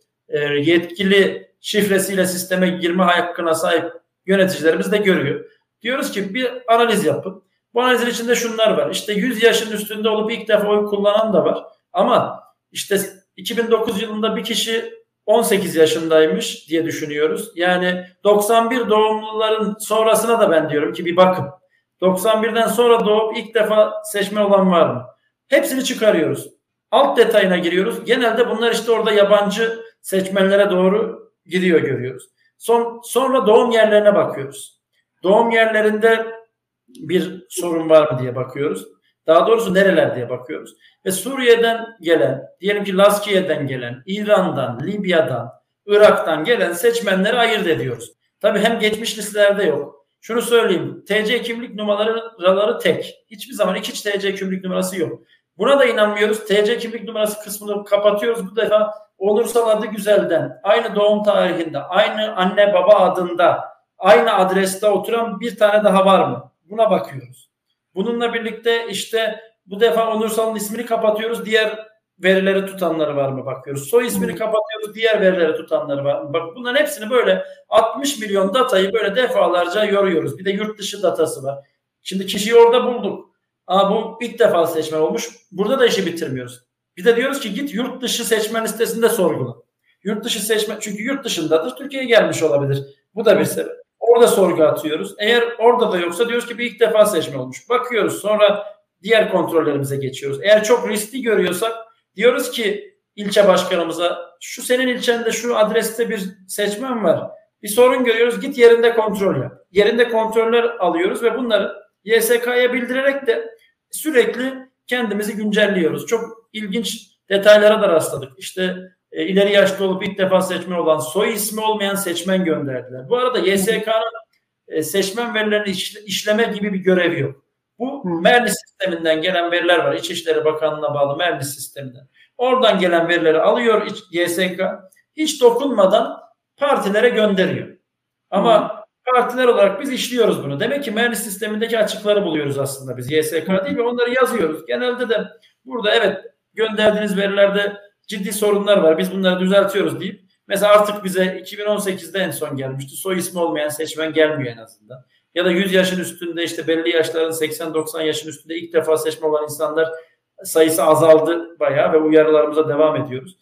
yetkili şifresiyle sisteme girme hakkına sahip yöneticilerimiz de görüyor. Diyoruz ki bir analiz yapın. Bu analizin içinde şunlar var. İşte yüz yaşın üstünde olup ilk defa oy kullanan da var. Ama işte iki bin dokuz yılında bir kişi on sekiz yaşındaymış diye düşünüyoruz. Yani doksan bir doğumluların sonrasına da ben diyorum ki bir bakın. doksan birden sonra doğup ilk defa seçmen olan var mı? Hepsini çıkarıyoruz. Alt detayına giriyoruz. Genelde bunlar işte orada yabancı seçmenlere doğru gidiyor görüyoruz. Son, sonra doğum yerlerine bakıyoruz. Doğum yerlerinde bir sorun var mı diye bakıyoruz. Daha doğrusu nereler diye bakıyoruz. Ve Suriye'den gelen, diyelim ki Laskiye'den gelen, İran'dan, Libya'dan, Irak'tan gelen seçmenleri ayırt ediyoruz. Tabii hem geçmiş listelerde yok. Şunu söyleyeyim, T C kimlik numaraları tek. Hiçbir zaman hiç T C kimlik numarası yok. Buna da inanmıyoruz. T C kimlik numarası kısmını kapatıyoruz. Bu defa Onursal Adıgüzel'den, aynı doğum tarihinde, aynı anne baba adında, aynı adreste oturan bir tane daha var mı? Buna bakıyoruz. Bununla birlikte işte bu defa Onursal'ın ismini kapatıyoruz. Diğer verileri tutanları var mı bakıyoruz. Soy ismini kapatıyoruz. Diğer verileri tutanları var mı? Bak, bunların hepsini böyle altmış milyon datayı böyle defalarca yoruyoruz. Bir de yurt dışı datası var. Şimdi kişiyi orada bulduk. Aa, bu ilk defa seçmen olmuş. Burada da işi bitirmiyoruz. Bir de diyoruz ki git yurt dışı seçmen listesinde sorgula. Yurt dışı seçmen, çünkü yurt dışındadır, Türkiye'ye gelmiş olabilir. Bu da bir sebep. Orada sorgu atıyoruz. Eğer orada da yoksa diyoruz ki bir ilk defa seçmen olmuş. Bakıyoruz, sonra diğer kontrollerimize geçiyoruz. Eğer çok riskli görüyorsak diyoruz ki ilçe başkanımıza, şu senin ilçende şu adreste bir seçmen var. Bir sorun görüyoruz, git yerinde kontrol yap. Yerinde kontroller alıyoruz ve bunları Y S K'ya bildirerek de sürekli kendimizi güncelliyoruz. Çok ilginç detaylara da rastladık. İşte e, ileri yaşlı olup ilk defa seçmen olan, soy ismi olmayan seçmen gönderdiler. Bu arada Y S K'nın e, seçmen verilerini iş, işleme gibi bir görevi yok. Bu Mernis sisteminden gelen veriler var. İçişleri Bakanlığı'na bağlı Mernis sisteminden. Oradan gelen verileri alıyor Y S K. Hiç dokunmadan partilere gönderiyor. Ama Hı. partiler olarak biz işliyoruz bunu. Demek ki Mernis sistemindeki açıkları buluyoruz aslında biz. Y S K değil mi? Onları yazıyoruz. Genelde de burada evet gönderdiğiniz verilerde ciddi sorunlar var. Biz bunları düzeltiyoruz deyip. Mesela artık bize iki bin on sekizde en son gelmişti. Soy ismi olmayan seçmen gelmiyor en azından. Ya da yüz yaşın üstünde işte belli yaşların seksen doksan yaşın üstünde ilk defa seçmen olan insanlar sayısı azaldı bayağı ve uyarılarımıza devam ediyoruz.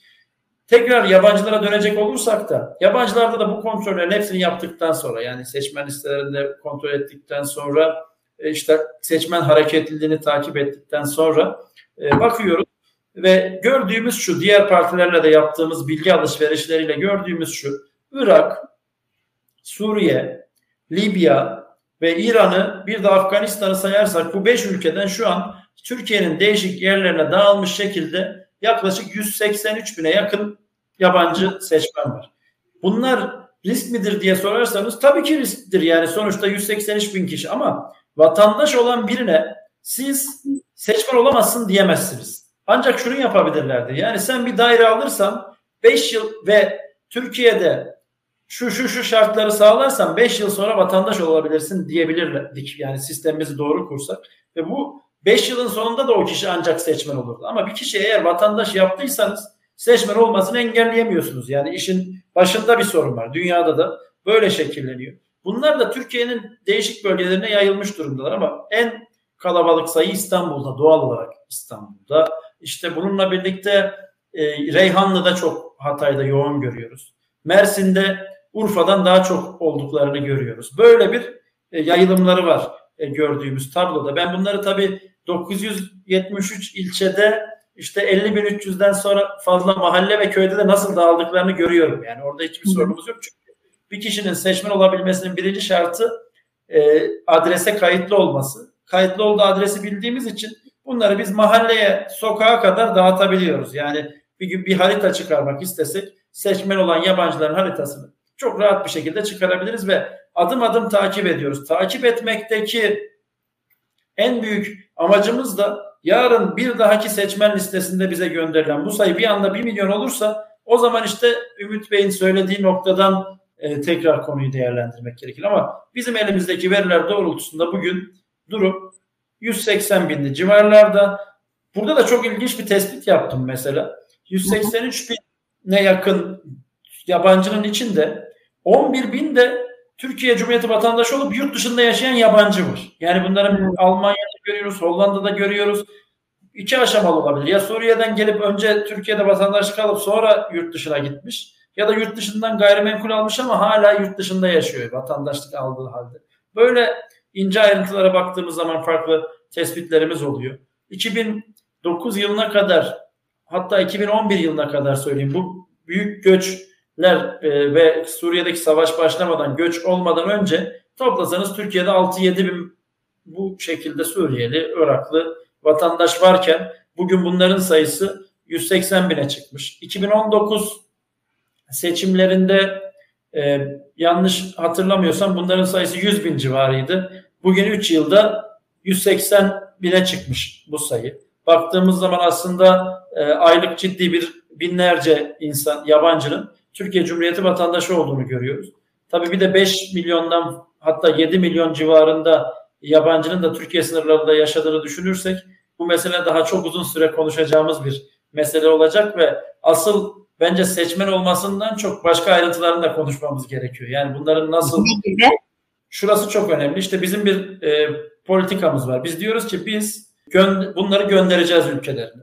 Tekrar yabancılara dönecek olursak da yabancılarda da bu kontrollerin hepsini yaptıktan sonra, yani seçmen listelerinde kontrol ettikten sonra, işte seçmen hareketliliğini takip ettikten sonra bakıyoruz ve gördüğümüz şu, diğer partilerle de yaptığımız bilgi alışverişleriyle gördüğümüz şu: Irak, Suriye, Libya ve İran'ı, bir de Afganistan'ı sayarsak bu beş ülkeden şu an Türkiye'nin değişik yerlerine dağılmış şekilde yaklaşık yüz seksen üç bine yakın yabancı seçmen var. Bunlar risk midir diye sorarsanız tabii ki risktir. Yani sonuçta yüz seksen üç bin kişi, ama vatandaş olan birine siz seçmen olamazsın diyemezsiniz. Ancak şunu yapabilirlerdi. Yani sen bir daire alırsan beş yıl ve Türkiye'de şu şu şu şartları sağlarsan beş yıl sonra vatandaş olabilirsin diyebilirdik. Yani sistemimizi doğru kursak ve bu beş yılın sonunda da o kişi ancak seçmen olurdu. Ama bir kişi eğer vatandaş yaptıysanız seçmen olmasını engelleyemiyorsunuz. Yani işin başında bir sorun var. Dünyada da böyle şekilleniyor. Bunlar da Türkiye'nin değişik bölgelerine yayılmış durumdalar, ama en kalabalık sayı İstanbul'da, doğal olarak İstanbul'da. İşte bununla birlikte e, Reyhanlı'da çok, Hatay'da yoğun görüyoruz. Mersin'de Urfa'dan daha çok olduklarını görüyoruz. Böyle bir e, yayılımları var e, gördüğümüz tabloda. Ben bunları tabii dokuz yüz yetmiş üç ilçede işte elli bin üç yüzden sonra fazla mahalle ve köyde de nasıl dağıldıklarını görüyorum. Yani orada hiçbir sorunumuz yok. Çünkü bir kişinin seçmen olabilmesinin birinci şartı e, adrese kayıtlı olması. Kayıtlı olduğu adresi bildiğimiz için bunları biz mahalleye, sokağa kadar dağıtabiliyoruz. Yani bir gün bir harita çıkarmak istesek seçmen olan yabancıların haritasını çok rahat bir şekilde çıkarabiliriz ve adım adım takip ediyoruz. Takip etmekteki en büyük amacımız da yarın bir dahaki seçmen listesinde bize gönderilen bu sayı bir anda bir milyon olursa, o zaman işte Ümit Bey'in söylediği noktadan e, tekrar konuyu değerlendirmek gerekir. Ama bizim elimizdeki veriler doğrultusunda bugün durum yüz seksen binli civarlarda. Burada da çok ilginç bir tespit yaptım mesela. yüz seksen üç bine yakın yabancının içinde on bir bin de Türkiye Cumhuriyeti vatandaşı olup yurt dışında yaşayan yabancı var. Yani bunları Almanya'da görüyoruz, Hollanda'da görüyoruz. İki aşamalı olabilir. Ya Suriye'den gelip önce Türkiye'de vatandaşlık alıp sonra yurt dışına gitmiş. ya da yurt dışından gayrimenkul almış ama hala yurt dışında yaşıyor vatandaşlık aldığı halde. Böyle ince ayrıntılara baktığımız zaman farklı tespitlerimiz oluyor. iki bin dokuz yılına kadar, hatta iki bin on bir yılına kadar söyleyeyim, bu büyük göçler ve Suriye'deki savaş başlamadan, göç olmadan önce toplasanız Türkiye'de altı yedi bin bu şekilde Suriyeli, Iraklı vatandaş varken bugün bunların sayısı yüz seksen bine çıkmış. iki bin on dokuz seçimlerinde e, yanlış hatırlamıyorsam bunların sayısı yüz bin civarıydı. Bugün üç yılda yüz seksen bine çıkmış bu sayı. Baktığımız zaman aslında e, aylık ciddi bir binlerce insan, yabancının Türkiye Cumhuriyeti vatandaşı olduğunu görüyoruz. Tabii bir de beş milyondan hatta yedi milyon civarında yabancının da Türkiye sınırlarında yaşadığını düşünürsek bu mesele daha çok uzun süre konuşacağımız bir mesele olacak ve asıl bence seçmen olmasından çok başka ayrıntılarını da konuşmamız gerekiyor. Yani bunların nasıl... Şurası çok önemli. İşte bizim bir e, politikamız var. Biz diyoruz ki biz gö- bunları göndereceğiz ülkelerine.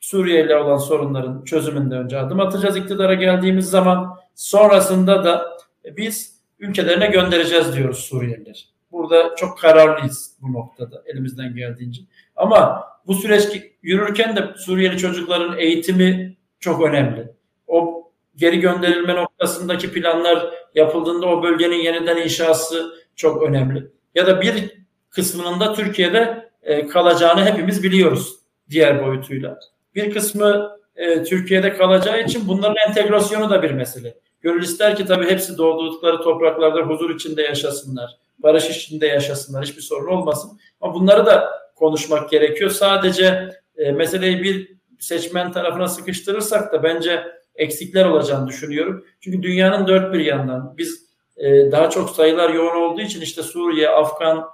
Suriyeliler olan sorunların çözümünde önce adım atacağız iktidara geldiğimiz zaman. Sonrasında da e, biz ülkelerine göndereceğiz diyoruz Suriyelileri. Burada çok kararlıyız bu noktada elimizden geldiğince. Ama bu süreç ki, yürürken de Suriyeli çocukların eğitimi çok önemli. O geri gönderilme noktasındaki planlar yapıldığında o bölgenin yeniden inşası çok önemli. Ya da bir kısmında Türkiye'de e, kalacağını hepimiz biliyoruz diğer boyutuyla. Bir kısmı e, Türkiye'de kalacağı için bunların entegrasyonu da bir mesele. Gönül ister ki tabii hepsi doğdukları topraklarda huzur içinde yaşasınlar, barış içinde yaşasınlar, hiçbir sorun olmasın. Ama bunları da konuşmak gerekiyor. Sadece e, meseleyi bir seçmen tarafına sıkıştırırsak da bence eksikler olacağını düşünüyorum. Çünkü dünyanın dört bir yanından biz e, daha çok sayılar yoğun olduğu için işte Suriye, Afgan,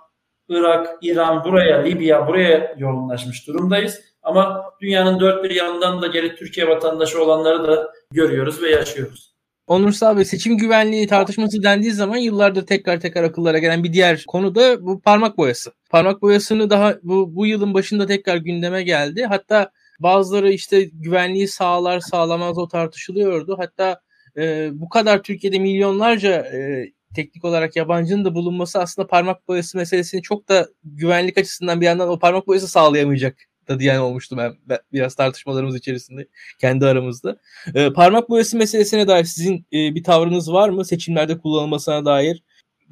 Irak, İran, buraya, Libya, buraya yoğunlaşmış durumdayız. Ama dünyanın dört bir yanından da gelip Türkiye vatandaşı olanları da görüyoruz ve yaşıyoruz. Onursal Bey, seçim güvenliği tartışması dendiği zaman yıllardır tekrar tekrar akıllara gelen bir diğer konu da bu parmak boyası. Parmak boyasını daha bu, bu yılın başında tekrar gündeme geldi. Hatta bazıları işte güvenliği sağlar sağlamaz o tartışılıyordu. Hatta e, bu kadar Türkiye'de milyonlarca e, teknik olarak yabancının da bulunması aslında parmak boyası meselesini çok da güvenlik açısından bir yandan o parmak boyası sağlayamayacak da diyen olmuştu ben, ben biraz tartışmalarımız içerisinde kendi aramızda. E, parmak boyası meselesine dair sizin e, bir tavrınız var mı? Seçimlerde kullanılmasına dair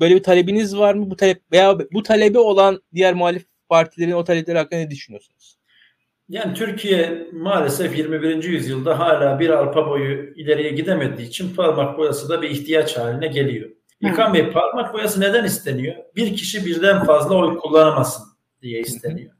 böyle bir talebiniz var mı? Bu talep veya bu talebi olan diğer muhalif partilerin o talepleri hakkında ne düşünüyorsunuz? Yani Türkiye maalesef yirmi birinci yüzyılda hala bir arpa boyu ileriye gidemediği için parmak boyası da bir ihtiyaç haline geliyor. İlkan Bey, parmak boyası neden isteniyor? Bir kişi birden fazla oy kullanamasın diye isteniyor.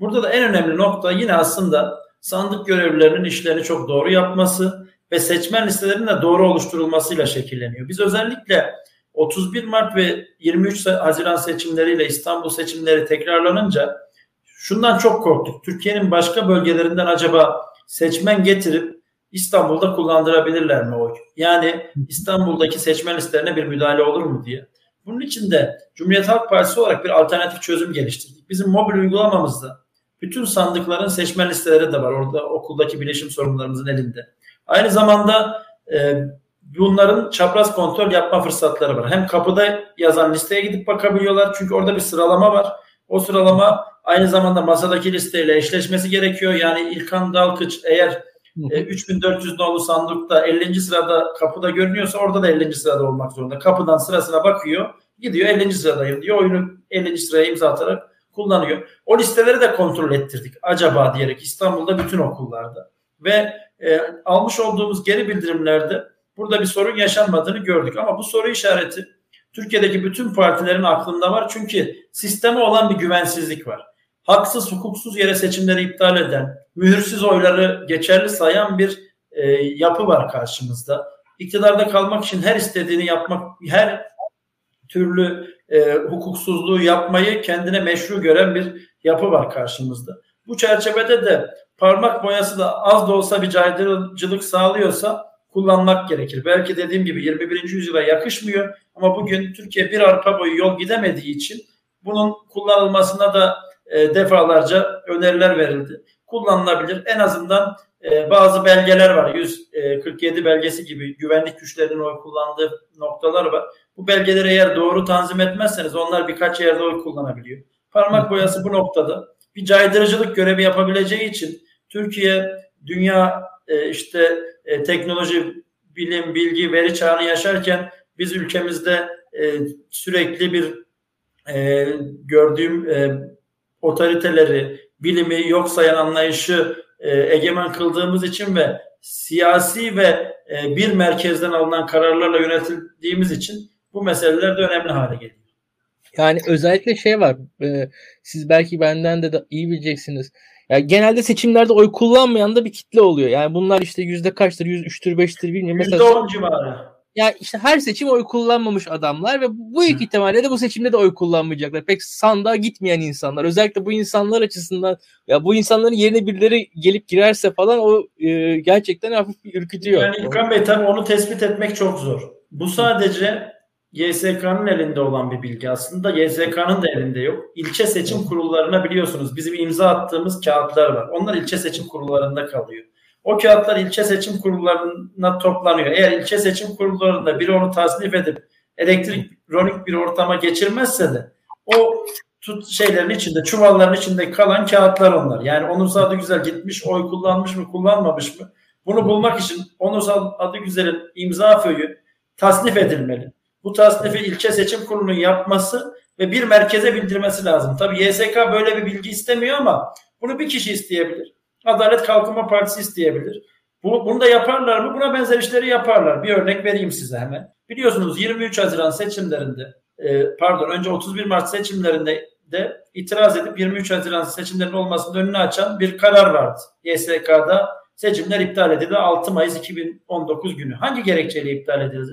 Burada da en önemli nokta yine aslında sandık görevlilerinin işlerini çok doğru yapması ve seçmen listelerinin de doğru oluşturulmasıyla şekilleniyor. Biz özellikle otuz bir Mart ve yirmi üç Haziran seçimleriyle İstanbul seçimleri tekrarlanınca şundan çok korktuk. Türkiye'nin başka bölgelerinden acaba seçmen getirip İstanbul'da kullandırabilirler mi oy? Yani İstanbul'daki seçmen listelerine bir müdahale olur mu diye. Bunun için de Cumhuriyet Halk Partisi olarak bir alternatif çözüm geliştirdik. Bizim mobil uygulamamızda bütün sandıkların seçmen listeleri de var. Orada okuldaki bilişim sorunlarımızın elinde. Aynı zamanda e, bunların çapraz kontrol yapma fırsatları var. Hem kapıda yazan listeye gidip bakabiliyorlar. Çünkü orada bir sıralama var. O sıralama aynı zamanda masadaki listeyle eşleşmesi gerekiyor. Yani İlkan Dalkıç eğer e, üç bin dört yüz nolu sandıkta ellinci sırada kapıda görünüyorsa orada da ellinci sırada olmak zorunda. Kapıdan sırasına bakıyor, gidiyor ellinci sıradayım diyor. Oyunu ellinci sıraya imza atarak kullanıyor. O listeleri de kontrol ettirdik acaba diyerek İstanbul'da bütün okullarda. Ve e, almış olduğumuz geri bildirimlerde burada bir sorun yaşanmadığını gördük. Ama bu soru işareti Türkiye'deki bütün partilerin aklında var. Çünkü sisteme olan bir güvensizlik var. Haksız, hukuksuz yere seçimleri iptal eden, mühürsüz oyları geçerli sayan bir e, yapı var karşımızda. İktidarda kalmak için her istediğini yapmak, her türlü e, hukuksuzluğu yapmayı kendine meşru gören bir yapı var karşımızda. Bu çerçevede de parmak boyası da az da olsa bir caydırıcılık sağlıyorsa kullanmak gerekir. Belki dediğim gibi yirmi birinci yüzyıla yakışmıyor ama bugün Türkiye bir arpa boyu yol gidemediği için bunun kullanılmasına da defalarca öneriler verildi. kullanılabilir. En azından e, bazı belgeler var. yüz kırk yedi belgesi gibi güvenlik güçlerinin oy kullandığı noktalar var. Bu belgeleri eğer doğru tanzim etmezseniz onlar birkaç yerde oy kullanabiliyor. Parmak boyası bu noktada bir caydırıcılık görevi yapabileceği için Türkiye, dünya e, işte e, teknoloji, bilim, bilgi, veri çağını yaşarken biz ülkemizde e, sürekli bir e, gördüğüm e, otoriteleri, bilimi yok sayan anlayışı e, egemen kıldığımız için ve siyasi ve e, bir merkezden alınan kararlarla yönetildiğimiz için bu meseleler de önemli hale geliyor. Yani özellikle şey var, e, siz belki benden de, de iyi bileceksiniz. Yani genelde seçimlerde oy kullanmayan da bir kitle oluyor. Yani bunlar işte yüzde kaçtır, yüz üçtür, beştir bilmiyorum. Mesela yüzde on civarı. Yani işte her seçim oy kullanmamış adamlar ve bu iki ihtimalle de bu seçimde de oy kullanmayacaklar. Pek sandığa gitmeyen insanlar. Özellikle bu insanlar açısından ya bu insanların yerine birileri gelip girerse falan o e, gerçekten hafif bir ürkütüyor. Yani İlkan Bey tabii onu tespit etmek çok zor. Bu sadece Y S K'nın elinde olan bir bilgi aslında. Y S K'nın da elinde yok. İlçe seçim kurullarına biliyorsunuz bizim imza attığımız kağıtlar var. Onlar ilçe seçim kurullarında kalıyor. O kağıtlar ilçe seçim kurullarına toplanıyor. Eğer ilçe seçim kurullarında biri onu tasnif edip elektronik bir ortama geçirmezse de o tut şeylerin içinde, çuvalların içinde kalan kağıtlar onlar. Yani Onursal Adıgüzel gitmiş, oy kullanmış mı, kullanmamış mı? Bunu bulmak için Onursal Adıgüzel'in imza föyü tasnif edilmeli. Bu tasnifi ilçe seçim kurulunun yapması ve bir merkeze bildirmesi lazım. Tabii Y S K böyle bir bilgi istemiyor ama bunu bir kişi isteyebilir. Adalet Kalkınma Partisi isteyebilir. Bu, bunu da yaparlar mı? Buna benzer işleri yaparlar. Bir örnek vereyim size hemen. Biliyorsunuz yirmi üç Haziran seçimlerinde pardon önce otuz bir Mart seçimlerinde de itiraz edip yirmi üç Haziran seçimlerinin olmasının önünü açan bir karar vardı. Y S K'da seçimler iptal edildi. altı Mayıs iki bin on dokuz günü. Hangi gerekçeyle iptal edildi?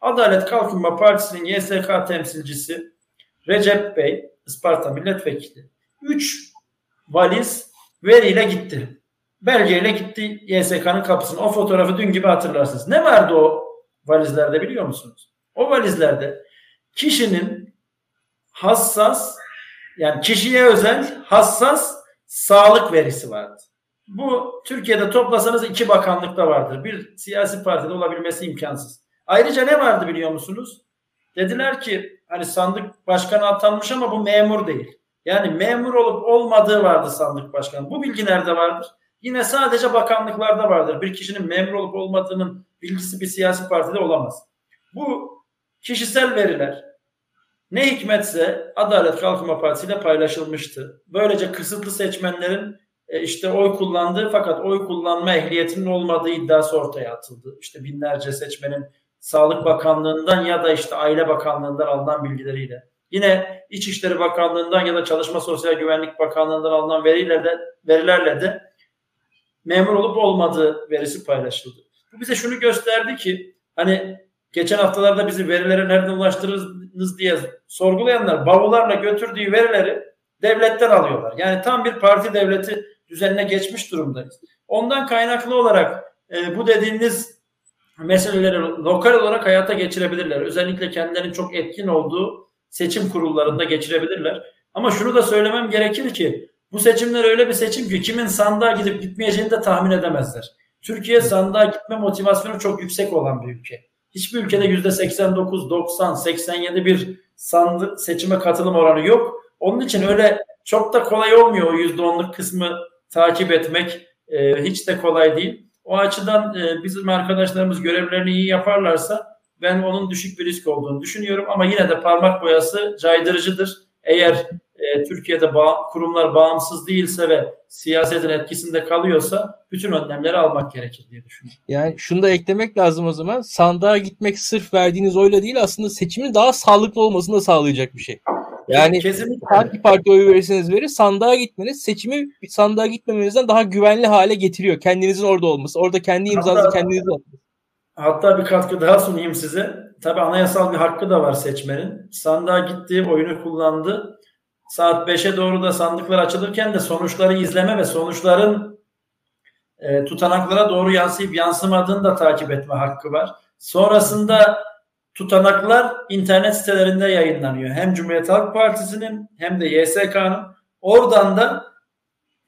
Adalet Kalkınma Partisi'nin Y S K temsilcisi Recep Bey, Isparta milletvekili, üç valiz veriyle gitti. Belgeyle gitti Y S K'nın kapısına. O fotoğrafı dün gibi hatırlarsınız. Ne vardı o valizlerde biliyor musunuz? O valizlerde kişinin hassas, yani kişiye özel hassas sağlık verisi vardı. Bu Türkiye'de toplasanız iki bakanlıkta vardır. Bir siyasi partide olabilmesi imkansız. Ayrıca ne vardı biliyor musunuz? Dediler ki hani sandık başkanı atanmış ama bu memur değil. Yani memur olup olmadığı vardı sandık başkanı. Bu bilgi nerede vardır? Yine sadece bakanlıklarda vardır. Bir kişinin memur olup olmadığının bilgisi bir siyasi partide olamaz. Bu kişisel veriler ne hikmetse Adalet Kalkınma Partisi ile paylaşılmıştı. Böylece kısıtlı seçmenlerin İşte oy kullandığı fakat oy kullanma ehliyetinin olmadığı iddiası ortaya atıldı. İşte binlerce seçmenin Sağlık Bakanlığı'ndan ya da işte Aile Bakanlığı'ndan alınan bilgileriyle. Yine İçişleri Bakanlığı'ndan ya da Çalışma Sosyal Güvenlik Bakanlığı'ndan alınan verilerle de, verilerle de memur olup olmadığı verisi paylaşıldı. Bu bize şunu gösterdi ki hani geçen haftalarda bizi verilere nereden ulaştırırız diye sorgulayanlar bavullarla götürdüğü verileri devletten alıyorlar. Yani tam bir parti devleti düzenine geçmiş durumdayız. Ondan kaynaklı olarak e, bu dediğiniz meseleleri lokal olarak hayata geçirebilirler. Özellikle kendilerinin çok etkin olduğu seçim kurullarında geçirebilirler. Ama şunu da söylemem gerekir ki bu seçimler öyle bir seçim ki kimin sandığa gidip gitmeyeceğini de tahmin edemezler. Türkiye sandığa gitme motivasyonu çok yüksek olan bir ülke. Hiçbir ülkede yüzde seksen dokuz, doksan, seksen yedi bir sandık seçime katılım oranı yok. Onun için öyle çok da kolay olmuyor o yüzde onluk kısmı takip etmek e, hiç de kolay değil. O açıdan e, bizim arkadaşlarımız görevlerini iyi yaparlarsa ben onun düşük bir risk olduğunu düşünüyorum. Ama yine de parmak boyası caydırıcıdır. Eğer e, Türkiye'de bağ, kurumlar bağımsız değilse ve siyasetin etkisinde kalıyorsa bütün önlemleri almak gerekir diye düşünüyorum. Yani şunu da eklemek lazım o zaman. Sandığa gitmek sırf verdiğiniz oyla değil aslında seçimin daha sağlıklı olmasını da sağlayacak bir şey. Yani kesinlikle. Hangi parti oyu verirseniz verir sandığa gitmeniz seçimi sandığa gitmemenizden daha güvenli hale getiriyor. Kendinizin orada olması. Orada kendi imzanızı kendinizin olması. Hatta bir katkı daha sunayım size. Tabii anayasal bir hakkı da var seçmenin. Sandığa gitti, oyunu kullandı. Saat beşe doğru da sandıklar açılırken de sonuçları izleme ve sonuçların e, tutanaklara doğru yansıyıp yansımadığını da takip etme hakkı var. Sonrasında tutanaklar internet sitelerinde yayınlanıyor. Hem Cumhuriyet Halk Partisi'nin hem de Y S K'nın. Oradan da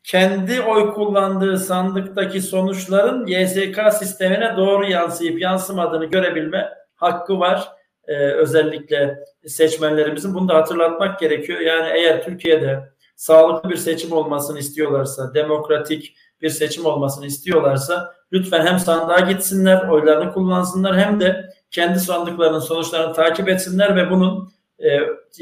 kendi oy kullandığı sandıktaki sonuçların Y S K sistemine doğru yansıyıp yansımadığını görebilme hakkı var. Ee, özellikle seçmenlerimizin bunu da hatırlatmak gerekiyor. Yani eğer Türkiye'de sağlıklı bir seçim olmasını istiyorlarsa, demokratik bir seçim olmasını istiyorlarsa lütfen hem sandığa gitsinler, oylarını kullansınlar, hem de kendi sandıklarının sonuçlarını takip etsinler ve bunun e,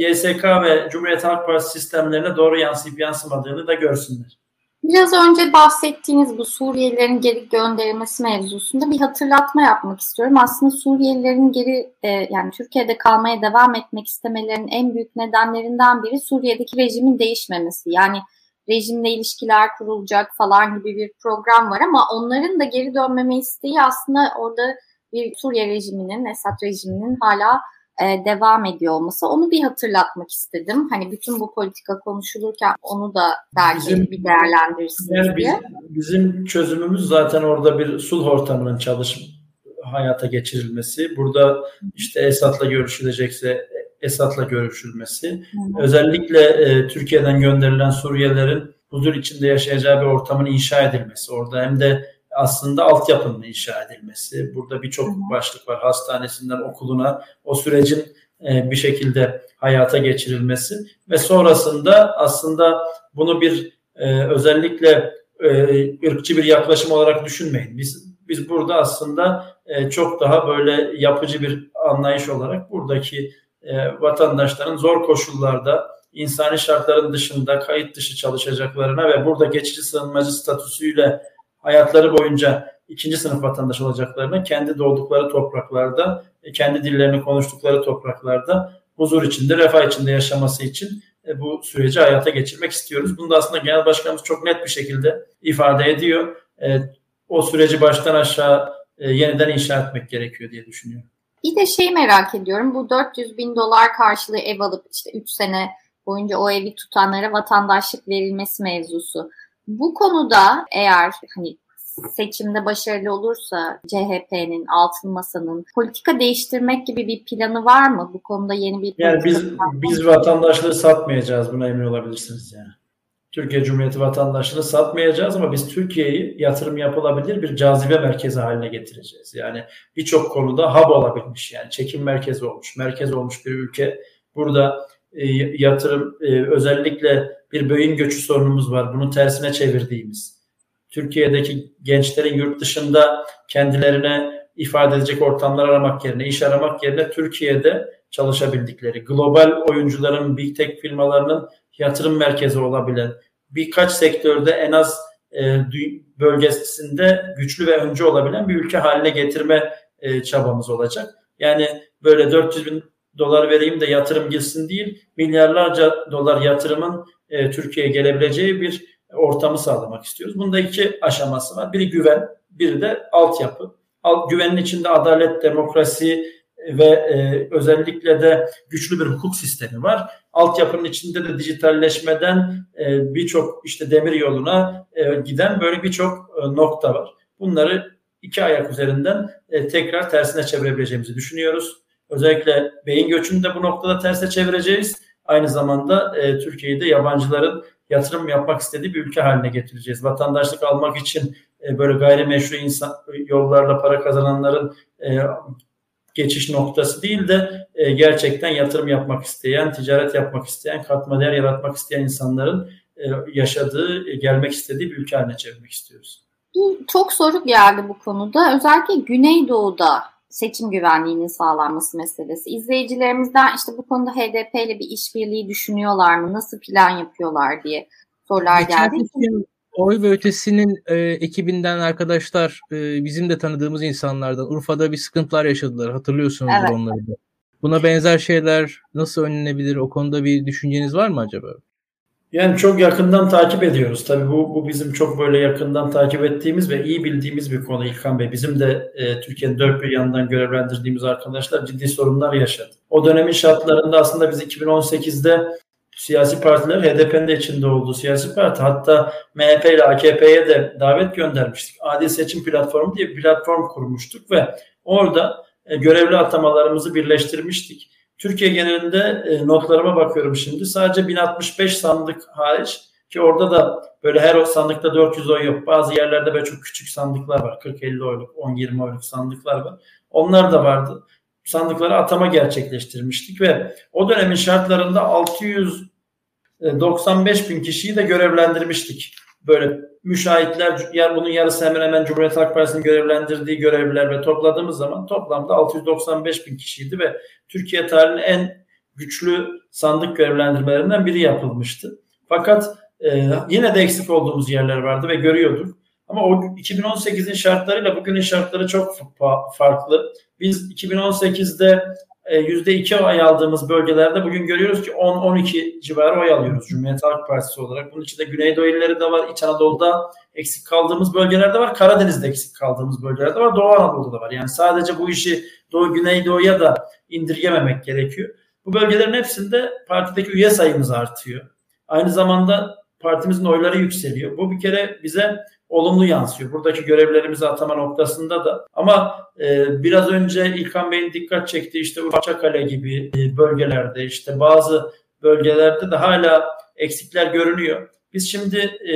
Y S K ve Cumhuriyet Halk Partisi sistemlerine doğru yansıyıp yansımadığını da görsünler. Biraz önce bahsettiğiniz bu Suriyelilerin geri gönderilmesi mevzusunda bir hatırlatma yapmak istiyorum. Aslında Suriyelilerin geri e, yani Türkiye'de kalmaya devam etmek istemelerinin en büyük nedenlerinden biri Suriye'deki rejimin değişmemesi. Yani rejimle ilişkiler kurulacak falan gibi bir program var ama onların da geri dönmeme isteği aslında orada bir Suriye rejiminin, Esad rejiminin hala e, devam ediyor olması. Onu bir hatırlatmak istedim. Hani bütün bu politika konuşulurken onu da belki bir değerlendirirsiniz yani diye. Bizim, bizim çözümümüz zaten orada bir sulh ortamının çalışma hayata geçirilmesi. Burada işte Esad'la görüşülecekse Esad'la görüşülmesi. Hı. Özellikle e, Türkiye'den gönderilen Suriyelilerin huzur içinde yaşayacağı bir ortamın inşa edilmesi. Orada hem de aslında altyapının inşa edilmesi. Burada birçok başlık var. Hastanesinden okuluna, o sürecin e, bir şekilde hayata geçirilmesi ve sonrasında aslında bunu bir e, özellikle e, ırkçı bir yaklaşım olarak düşünmeyin. Biz biz burada aslında e, çok daha böyle yapıcı bir anlayış olarak buradaki e, vatandaşların zor koşullarda, insani şartların dışında kayıt dışı çalışacaklarına ve burada geçici sığınmacı statüsüyle hayatları boyunca ikinci sınıf vatandaş olacaklarına, kendi doğdukları topraklarda, kendi dillerini konuştukları topraklarda huzur içinde, refah içinde yaşaması için bu süreci hayata geçirmek istiyoruz. Bunu da aslında Genel Başkanımız çok net bir şekilde ifade ediyor. O süreci baştan aşağı yeniden inşa etmek gerekiyor diye düşünüyorum. Bir de şeyi merak ediyorum. Bu dört yüz bin dolar karşılığı ev alıp işte üç sene boyunca o evi tutanlara vatandaşlık verilmesi mevzusu. Bu konuda eğer hani seçimde başarılı olursa C H P'nin, Altılı Masa'nın politika değiştirmek gibi bir planı var mı? Bu konuda yeni bir yani politika biz, var mı? Biz vatandaşlığı satmayacağız, buna emin olabilirsiniz yani. Türkiye Cumhuriyeti vatandaşlığını satmayacağız ama biz Türkiye'yi yatırım yapılabilir bir cazibe merkezi haline getireceğiz. Yani birçok konuda hub olabilmiş, yani çekim merkezi olmuş, merkez olmuş bir ülke. Burada e, yatırım e, özellikle bir beyin göçü sorunumuz var. Bunu tersine çevirdiğimiz, Türkiye'deki gençlerin yurt dışında kendilerine ifade edecek ortamlar aramak yerine, iş aramak yerine Türkiye'de çalışabildikleri, global oyuncuların, big tech firmalarının yatırım merkezi olabilen, birkaç sektörde en az e, bölgesinde güçlü ve öncü olabilen bir ülke haline getirme e, çabamız olacak. Yani böyle dört yüz bin dolar vereyim de yatırım girsin değil, milyarlarca dolar yatırımın e, Türkiye'ye gelebileceği bir ortamı sağlamak istiyoruz. Bunda iki aşaması var. Biri güven, biri de altyapı. Alt, güvenin içinde adalet, demokrasi ve e, özellikle de güçlü bir hukuk sistemi var. Altyapının içinde de dijitalleşmeden e, birçok işte demir yoluna e, giden böyle birçok e, nokta var. Bunları iki ayak üzerinden e, tekrar tersine çevirebileceğimizi düşünüyoruz. Özellikle beyin göçünü de bu noktada terse çevireceğiz. Aynı zamanda e, Türkiye'yi de yabancıların yatırım yapmak istediği bir ülke haline getireceğiz. Vatandaşlık almak için e, böyle gayrimeşru insan, yollarla para kazananların e, geçiş noktası değil de e, gerçekten yatırım yapmak isteyen, ticaret yapmak isteyen, katma değer yaratmak isteyen insanların e, yaşadığı, e, gelmek istediği bir ülke haline çevirmek istiyoruz. Çok soru geldi bu konuda. Özellikle Güneydoğu'da seçim güvenliğinin sağlanması meselesi. İzleyicilerimizden işte bu konuda H D P ile bir işbirliği düşünüyorlar mı? Nasıl plan yapıyorlar diye sorular geldi. Oy ve Ötesi'nin e, ekibinden arkadaşlar, e, bizim de tanıdığımız insanlardan, Urfa'da bir sıkıntılar yaşadılar. Hatırlıyorsunuz evet. Onları da. Buna benzer şeyler nasıl önlenebilir? O konuda bir düşünceniz var mı acaba? Yani çok yakından takip ediyoruz. Tabii bu, bu bizim çok böyle yakından takip ettiğimiz ve iyi bildiğimiz bir konu İlkan Bey. Bizim de e, Türkiye'nin dört bir yanından görevlendirdiğimiz arkadaşlar ciddi sorunlar yaşadı. O dönemin şartlarında aslında biz iki bin on sekizde siyasi partiler, H D P'nin de içinde olduğu siyasi parti, hatta M H P ile A K P'ye de davet göndermiştik. Adil Seçim Platformu diye bir platform kurmuştuk ve orada e, görevli atamalarımızı birleştirmiştik. Türkiye genelinde e, notlarıma bakıyorum şimdi. Sadece bin altmış beş sandık hariç Ki orada da böyle her sandıkta dört yüz oy yok. Bazı yerlerde böyle çok küçük sandıklar var. kırk elli oyluk, on yirmi oyluk sandıklar var. Onlar da vardı. Sandıklara atama gerçekleştirmiştik ve o dönemin şartlarında altı yüz doksan beş bin kişiyi de görevlendirmiştik. Böyle müşahitler, yani bunun yarısı hemen hemen Cumhuriyet Halk Partisi'nin görevlendirdiği görevlilerle topladığımız zaman toplamda altı yüz doksan beş bin kişiydi ve Türkiye tarihinin en güçlü sandık görevlendirmelerinden biri yapılmıştı. Fakat e, yine de eksik olduğumuz yerler vardı ve görüyorduk. Ama o iki bin on sekizin şartlarıyla bugünün şartları çok farklı. Biz iki bin on sekizde e, yüzde iki oy aldığımız bölgelerde bugün görüyoruz ki on on iki civarı oy alıyoruz Cumhuriyet Halk Partisi olarak. Bunun içinde Güneydoğu illeri de var, İç Anadolu'da eksik kaldığımız bölgelerde var, Karadeniz'de eksik kaldığımız bölgelerde var, Doğu Anadolu'da var. Yani sadece bu işi Doğu Güneydoğu'ya da indirgememek gerekiyor. Bu bölgelerin hepsinde partideki üye sayımız artıyor. Aynı zamanda partimizin oyları yükseliyor. Bu bir kere bize olumlu yansıyor. Buradaki görevlerimizi atama noktasında da. Ama e, biraz önce İlkan Bey'in dikkat çektiği işte Uçakale gibi e, bölgelerde, işte bazı bölgelerde de hala eksikler görünüyor. Biz şimdi e,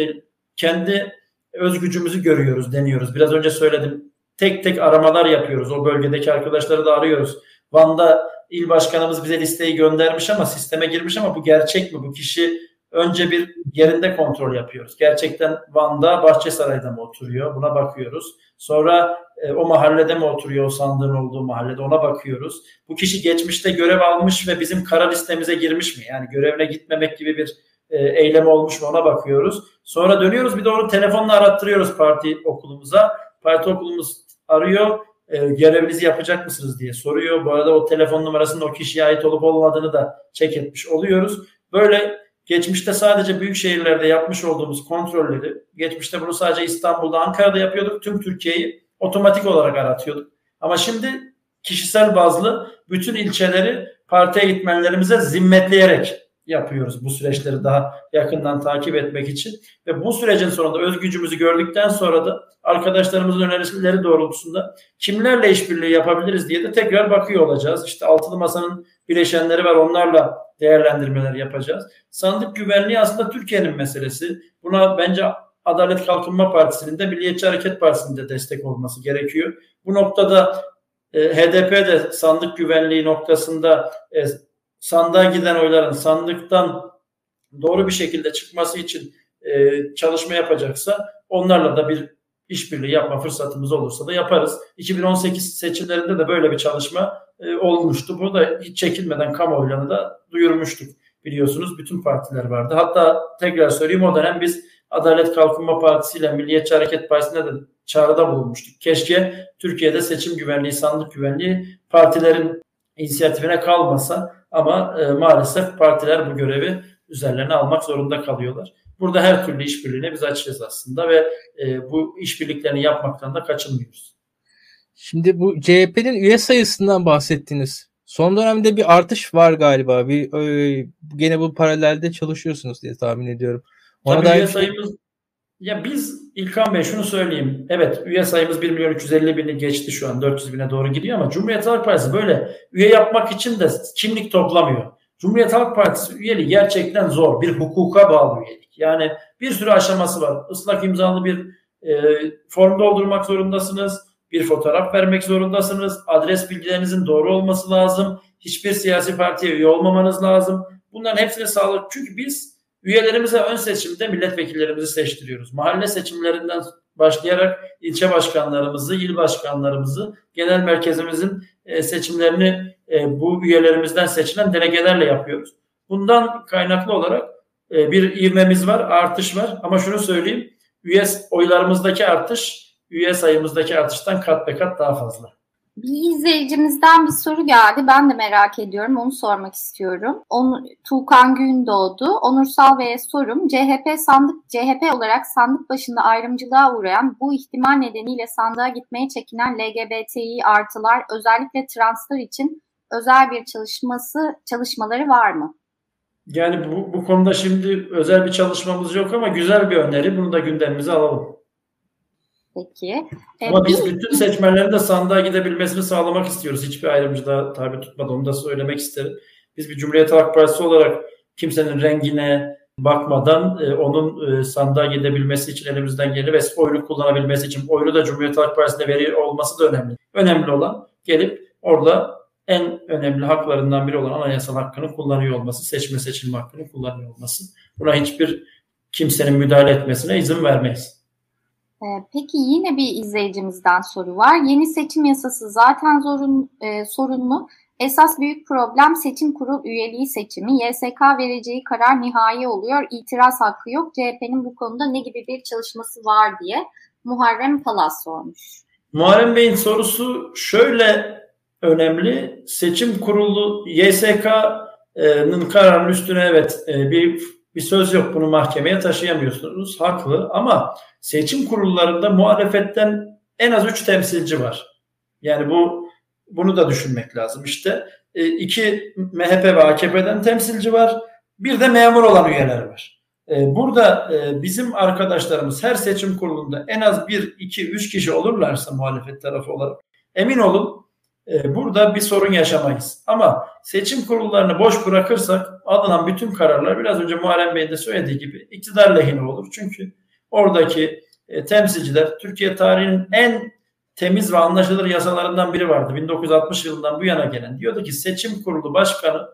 kendi öz gücümüzü görüyoruz, deniyoruz. Biraz önce söyledim. Tek tek aramalar yapıyoruz. O bölgedeki arkadaşları da arıyoruz. Van'da il başkanımız bize listeyi göndermiş ama sisteme girmiş ama bu gerçek mi? Bu kişi önce bir yerinde kontrol yapıyoruz. Gerçekten Van'da Bahçesaray'da mı oturuyor? Buna bakıyoruz. Sonra e, o mahallede mi oturuyor? O sandığın olduğu mahallede, ona bakıyoruz. Bu kişi geçmişte görev almış ve bizim kara listemize girmiş mi? Yani görevine gitmemek gibi bir e, eylem olmuş mu? Ona bakıyoruz. Sonra dönüyoruz, bir de onu telefonla arattırıyoruz parti okulumuza. Parti okulumuz arıyor. E, görevinizi yapacak mısınız diye soruyor. Bu arada o telefon numarasının o kişiye ait olup olmadığını da check etmiş oluyoruz. Böyle geçmişte sadece büyük şehirlerde yapmış olduğumuz kontrolleri, geçmişte bunu sadece İstanbul'da, Ankara'da yapıyorduk. Tüm Türkiye'yi otomatik olarak aratıyorduk. Ama şimdi kişisel bazlı bütün ilçeleri partiye gitmelerimize zimmetleyerek yapıyoruz. Bu süreçleri daha yakından takip etmek için. Ve bu sürecin sonunda öz gücümüzü gördükten sonra da arkadaşlarımızın önerileri doğrultusunda kimlerle işbirliği yapabiliriz diye de tekrar bakıyor olacağız. İşte Altılı Masa'nın bileşenleri var, onlarla değerlendirmeler yapacağız. Sandık güvenliği aslında Türkiye'nin meselesi. Buna bence Adalet Kalkınma Partisi'nin de Milliyetçi Hareket Partisi'nin de destek olması gerekiyor. Bu noktada e, H D P de sandık güvenliği noktasında e, sandığa giden oyların sandıktan doğru bir şekilde çıkması için e, çalışma yapacaksa onlarla da bir işbirliği yapma fırsatımız olursa da yaparız. iki bin on sekiz seçimlerinde de böyle bir çalışma e, olmuştu. Bunu da hiç çekinmeden kamuoyuna da duyurmuştuk. Biliyorsunuz bütün partiler vardı. Hatta tekrar söyleyeyim, o dönem biz Adalet Kalkınma Partisi ile Milliyetçi Hareket Partisi'ne de çağrıda bulunmuştuk. Keşke Türkiye'de seçim güvenliği, sandık güvenliği partilerin inisiyatifine kalmasa ama e, maalesef partiler bu görevi üzerlerine almak zorunda kalıyorlar. Burada her türlü işbirliğine biz açacağız aslında ve e, bu işbirliklerini yapmaktan da kaçınmıyoruz. Şimdi bu C H P'nin üye sayısından bahsettiniz. Son dönemde bir artış var galiba. Bir e, gene bu paralelde çalışıyorsunuz diye tahmin ediyorum. Ona Tabii üye sayımız şey... ya biz İlkan Bey şunu söyleyeyim. Evet, üye sayımız bir milyon üç yüz elli bini geçti şu an. dört yüz bine doğru gidiyor ama Cumhuriyet Halk Partisi böyle üye yapmak için de kimlik toplamıyor. Cumhuriyet Halk Partisi üyeliği gerçekten zor. Bir hukuka bağlı üyelik. Yani bir sürü aşaması var. Islak imzalı bir e, form doldurmak zorundasınız. Bir fotoğraf vermek zorundasınız. Adres bilgilerinizin doğru olması lazım. Hiçbir siyasi partiye üye olmamanız lazım. Bunların hepsini sağladık. Çünkü biz üyelerimize ön seçimde milletvekillerimizi seçtiriyoruz. Mahalle seçimlerinden başlayarak ilçe başkanlarımızı, il başkanlarımızı, genel merkezimizin e, seçimlerini E, bu üyelerimizden seçilen delegelerle yapıyoruz. Bundan kaynaklı olarak e, bir ivmemiz var, artış var. Ama şunu söyleyeyim, üye oylarımızdaki artış, üye sayımızdaki artıştan kat be kat daha fazla. Bir izleyicimizden bir soru geldi. Ben de merak ediyorum. Onu sormak istiyorum. Onu, Tuğkan Gündoğdu. Onursal Bey'e sorum. C H P sandık C H P olarak sandık başında ayrımcılığa uğrayan, bu ihtimal nedeniyle sandığa gitmeye çekinen L G B T İ artılar, özellikle translar için özel bir çalışması çalışmaları var mı? Yani bu, bu konuda şimdi özel bir çalışmamız yok ama güzel bir öneri. Bunu da gündemimize alalım. Peki. Ama biz bütün seçmenlerin de sandığa gidebilmesini sağlamak istiyoruz. Hiçbir ayrımcılığa tabi tutmadan onu da söylemek isterim. Biz bir Cumhuriyet Halk Partisi olarak kimsenin rengine, bakmadan e, onun e, sandığa gidebilmesi için elimizden geleni ve oyunu kullanabilmesi için oyunu da Cumhuriyet Halk Partisi'ne veriyor olması da önemli. Önemli olan gelip orada en önemli haklarından biri olan anayasal hakkını kullanıyor olması, seçme seçilme hakkını kullanıyor olması. Buna hiçbir kimsenin müdahale etmesine izin vermeyiz. Peki yine bir izleyicimizden soru var. Yeni seçim yasası zaten zorun, e, sorunlu. Esas büyük problem seçim kurul üyeliği seçimi. Y S K vereceği karar nihai oluyor. İtiraz hakkı yok. C H P'nin bu konuda ne gibi bir çalışması var diye Muharrem Pala sormuş. Muharrem Bey'in sorusu şöyle önemli. Seçim kurulu Y S K'nın kararının üstüne evet bir Bir söz yok, bunu mahkemeye taşıyamıyorsunuz. Haklı, ama seçim kurullarında muhalefetten en az üç temsilci var. Yani bu bunu da düşünmek lazım. İşte e, iki M H P ve A K P'den temsilci var. Bir de memur olan üyeler var. E, burada e, bizim arkadaşlarımız her seçim kurulunda en az bir, iki, üç kişi olurlarsa muhalefet tarafı olarak emin olun e, burada bir sorun yaşamayız. Ama seçim kurullarını boş bırakırsak alınan bütün kararlar biraz önce Muharrem Bey'in de söylediği gibi iktidar lehine olur. Çünkü oradaki e, temsilciler Türkiye tarihinin en temiz ve anlaşılır yasalarından biri vardı. bin dokuz yüz altmış yılından bu yana gelen diyordu ki seçim kurulu başkanı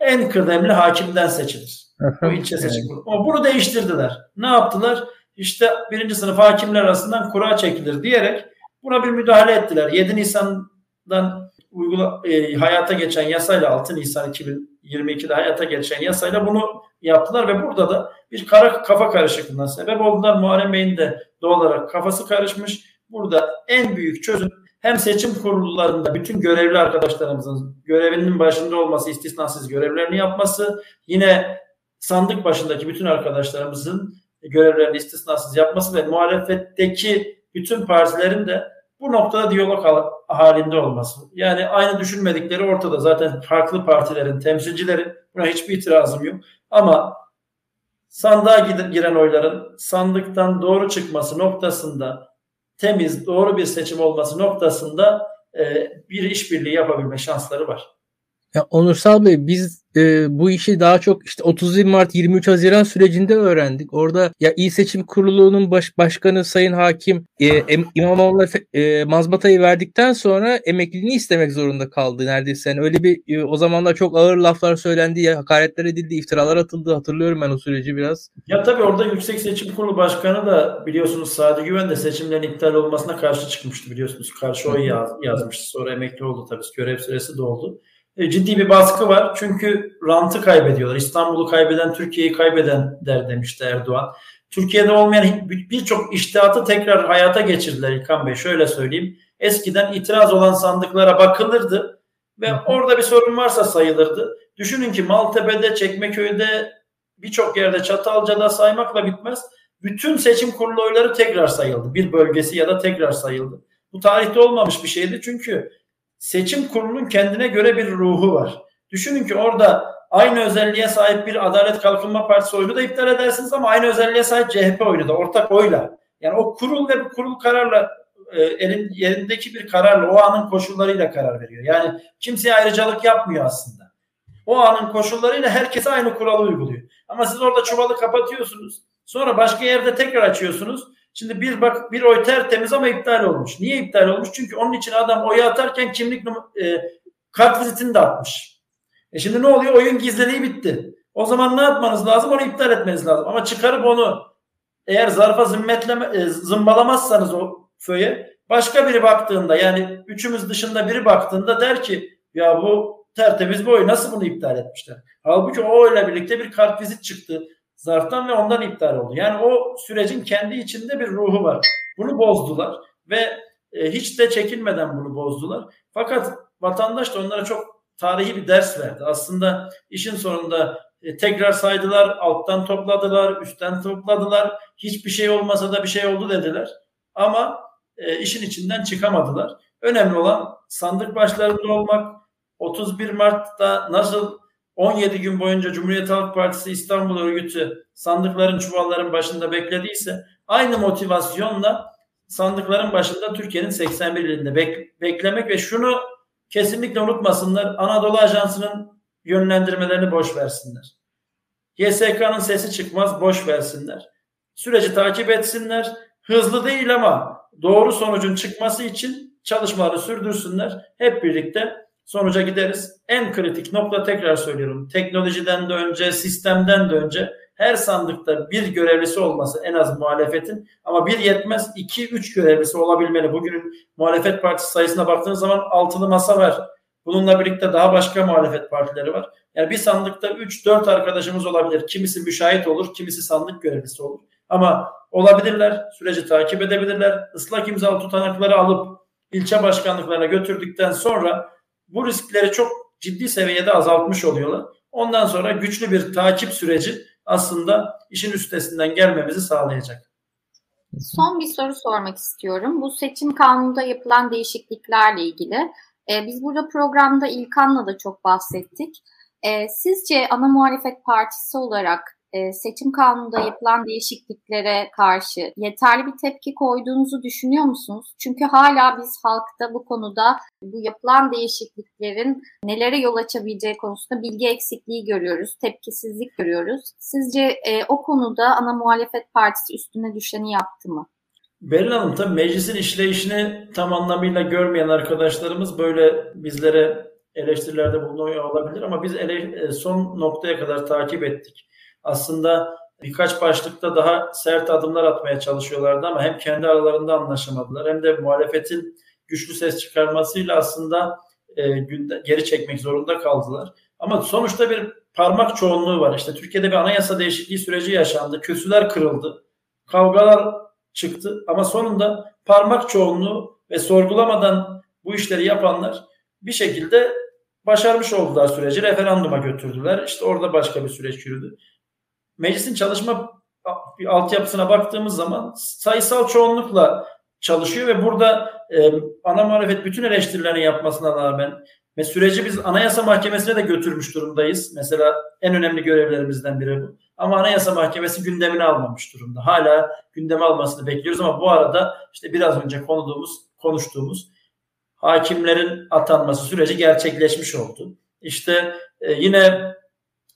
en kıdemli hakimden seçilir. Bu ilçe seçim kurulu. Ama bunu değiştirdiler. Ne yaptılar? İşte birinci sınıf hakimler arasından kura çekilir diyerek buna bir müdahale ettiler. yedi Nisan'dan uygula, e, hayata geçen yasayla altı Nisan iki bin yirmi iki'de hayata geçen yasayla bunu yaptılar ve burada da bir kara kafa karışıklığına sebep oldular. Muharrem Bey'in de doğal olarak kafası karışmış. Burada en büyük çözüm hem seçim kurullarında bütün görevli arkadaşlarımızın görevinin başında olması, istisnasız görevlerini yapması, yine sandık başındaki bütün arkadaşlarımızın görevlerini istisnasız yapması ve muhalefetteki bütün partilerin de bu noktada diyalog halinde olması. Yani aynı düşünmedikleri ortada. Zaten farklı partilerin temsilcileri, buna hiçbir itirazım yok. Ama sandığa giren oyların sandıktan doğru çıkması noktasında, temiz, doğru bir seçim olması noktasında e, bir işbirliği yapabilme şansları var. Ya Onursal Bey, biz e, bu işi daha çok işte otuz Mart yirmi üç Haziran sürecinde öğrendik. Orada ya İl Seçim Kurulu'nun baş, başkanı Sayın Hakim e, İmamoğlu'na e, mazbatayı verdikten sonra emekliliğini istemek zorunda kaldı neredeyse. Yani öyle bir e, o zamanlar çok ağır laflar söylendi, ya hakaretler edildi, iftiralar atıldı. Hatırlıyorum ben o süreci biraz. Ya tabii orada Yüksek Seçim Kurulu Başkanı da biliyorsunuz Sadi Güven de seçimlerin iptal olmasına karşı çıkmıştı biliyorsunuz. Karşı oy yaz, yazmıştı. Sonra emekli oldu tabii. Görev süresi doldu. Ciddi bir baskı var. Çünkü rantı kaybediyorlar. İstanbul'u kaybeden Türkiye'yi kaybeden der demişti Erdoğan. Türkiye'de olmayan birçok iştihatı tekrar hayata geçirdiler İlkan Bey. Şöyle söyleyeyim. Eskiden itiraz olan sandıklara bakılırdı ve orada bir sorun varsa sayılırdı. Düşünün ki Maltepe'de, Çekmeköy'de, birçok yerde, Çatalca'da saymakla bitmez. Bütün seçim kurulu oyları tekrar sayıldı. Bir bölgesi ya da tekrar sayıldı. Bu tarihte olmamış bir şeydi çünkü seçim kurulunun kendine göre bir ruhu var. Düşünün ki orada aynı özelliğe sahip bir Adalet Kalkınma Partisi oyunu da iptal edersiniz ama aynı özelliğe sahip C H P oyunu da ortak oyla. Yani o kurul ve kurul kararla e, elin yerindeki bir kararla o anın koşullarıyla karar veriyor. Yani kimseye ayrıcalık yapmıyor aslında. O anın koşullarıyla herkese aynı kuralı uyguluyor. Ama siz orada çuvalı kapatıyorsunuz. Sonra başka yerde tekrar açıyorsunuz. Şimdi bir bak bir oy tertemiz ama iptal olmuş. Niye iptal olmuş? Çünkü onun için adam oyu atarken kimlik num- e, kart vizitini de atmış. E şimdi ne oluyor? Oyun gizliliği bitti. O zaman ne yapmanız lazım? Onu iptal etmeniz lazım. Ama çıkarıp onu eğer zarfa zimmetleme, e, zımbalamazsanız o föye başka biri baktığında, yani üçümüz dışında biri baktığında der ki ya bu tertemiz bir oy, nasıl bunu iptal etmişler? Halbuki o oyla birlikte bir kart vizit çıktı zarftan ve ondan iptal oldu. Yani o sürecin kendi içinde bir ruhu var. Bunu bozdular ve hiç de çekinmeden bunu bozdular. Fakat vatandaş da onlara çok tarihi bir ders verdi. Aslında işin sonunda tekrar saydılar, alttan topladılar, üstten topladılar. Hiçbir şey olmasa da bir şey oldu dediler. Ama işin içinden çıkamadılar. Önemli olan sandık başlarında olmak. otuz bir Mart'ta nasıl on yedi gün boyunca Cumhuriyet Halk Partisi İstanbul örgütü sandıkların, çuvalların başında beklediyse aynı motivasyonla sandıkların başında Türkiye'nin seksen bir ilinde bek- beklemek ve şunu kesinlikle unutmasınlar. Anadolu Ajansı'nın yönlendirmelerini boş versinler. Y S K'nın sesi çıkmaz, boş versinler. Süreci takip etsinler. Hızlı değil ama doğru sonucun çıkması için çalışmaları sürdürsünler. Hep birlikte sonuca gideriz. En kritik nokta, tekrar söylüyorum, teknolojiden de önce, sistemden de önce her sandıkta bir görevlisi olması en az muhalefetin, ama bir yetmez, iki üç görevlisi olabilmeli. Bugünün muhalefet partisi sayısına baktığınız zaman altılı masa var. Bununla birlikte daha başka muhalefet partileri var. Yani bir sandıkta üç dört arkadaşımız olabilir. Kimisi müşahit olur, kimisi sandık görevlisi olur. Ama olabilirler, süreci takip edebilirler. Islak imzalı tutanakları alıp ilçe başkanlıklarına götürdükten sonra bu riskleri çok ciddi seviyede azaltmış oluyorlar. Ondan sonra güçlü bir takip süreci aslında işin üstesinden gelmemizi sağlayacak. Son bir soru sormak istiyorum. Bu seçim kanununda yapılan değişikliklerle ilgili. Ee, biz burada programda İlkan'la da çok bahsettik. Ee, sizce ana muhalefet partisi olarak e, seçim kanununda yapılan değişikliklere karşı yeterli bir tepki koyduğunuzu düşünüyor musunuz? Çünkü hala biz halkta bu konuda bu yapılan değişikliklerin nelere yol açabileceği konusunda bilgi eksikliği görüyoruz, tepkisizlik görüyoruz. Sizce e, o konuda ana muhalefet partisi üstüne düşeni yaptı mı? Beril Hanım, tabii meclisin işleyişini tam anlamıyla görmeyen arkadaşlarımız böyle bizlere eleştirilerde bulunuyor olabilir ama biz ele, son noktaya kadar takip ettik. Aslında birkaç başlıkta daha sert adımlar atmaya çalışıyorlardı ama hem kendi aralarında anlaşamadılar hem de muhalefetin güçlü ses çıkarmasıyla aslında e, geri çekmek zorunda kaldılar. Ama sonuçta bir parmak çoğunluğu var. İşte Türkiye'de bir anayasa değişikliği süreci yaşandı. Kürsüler kırıldı. Kavgalar çıktı ama sonunda parmak çoğunluğu ve sorgulamadan bu işleri yapanlar bir şekilde başarmış oldular süreci. Referanduma götürdüler. İşte orada başka bir süreç yürüdü. Meclisin çalışma altyapısına baktığımız zaman sayısal çoğunlukla çalışıyor ve burada e, ana muhalefet bütün eleştirilerini yapmasına rağmen ve süreci biz Anayasa Mahkemesi'ne de götürmüş durumdayız. Mesela en önemli görevlerimizden biri bu. Ama Anayasa Mahkemesi gündemini almamış durumda. Hala gündeme almasını bekliyoruz ama bu arada işte biraz önce konuştuğumuz, konuştuğumuz hakimlerin atanması süreci gerçekleşmiş oldu. İşte e, yine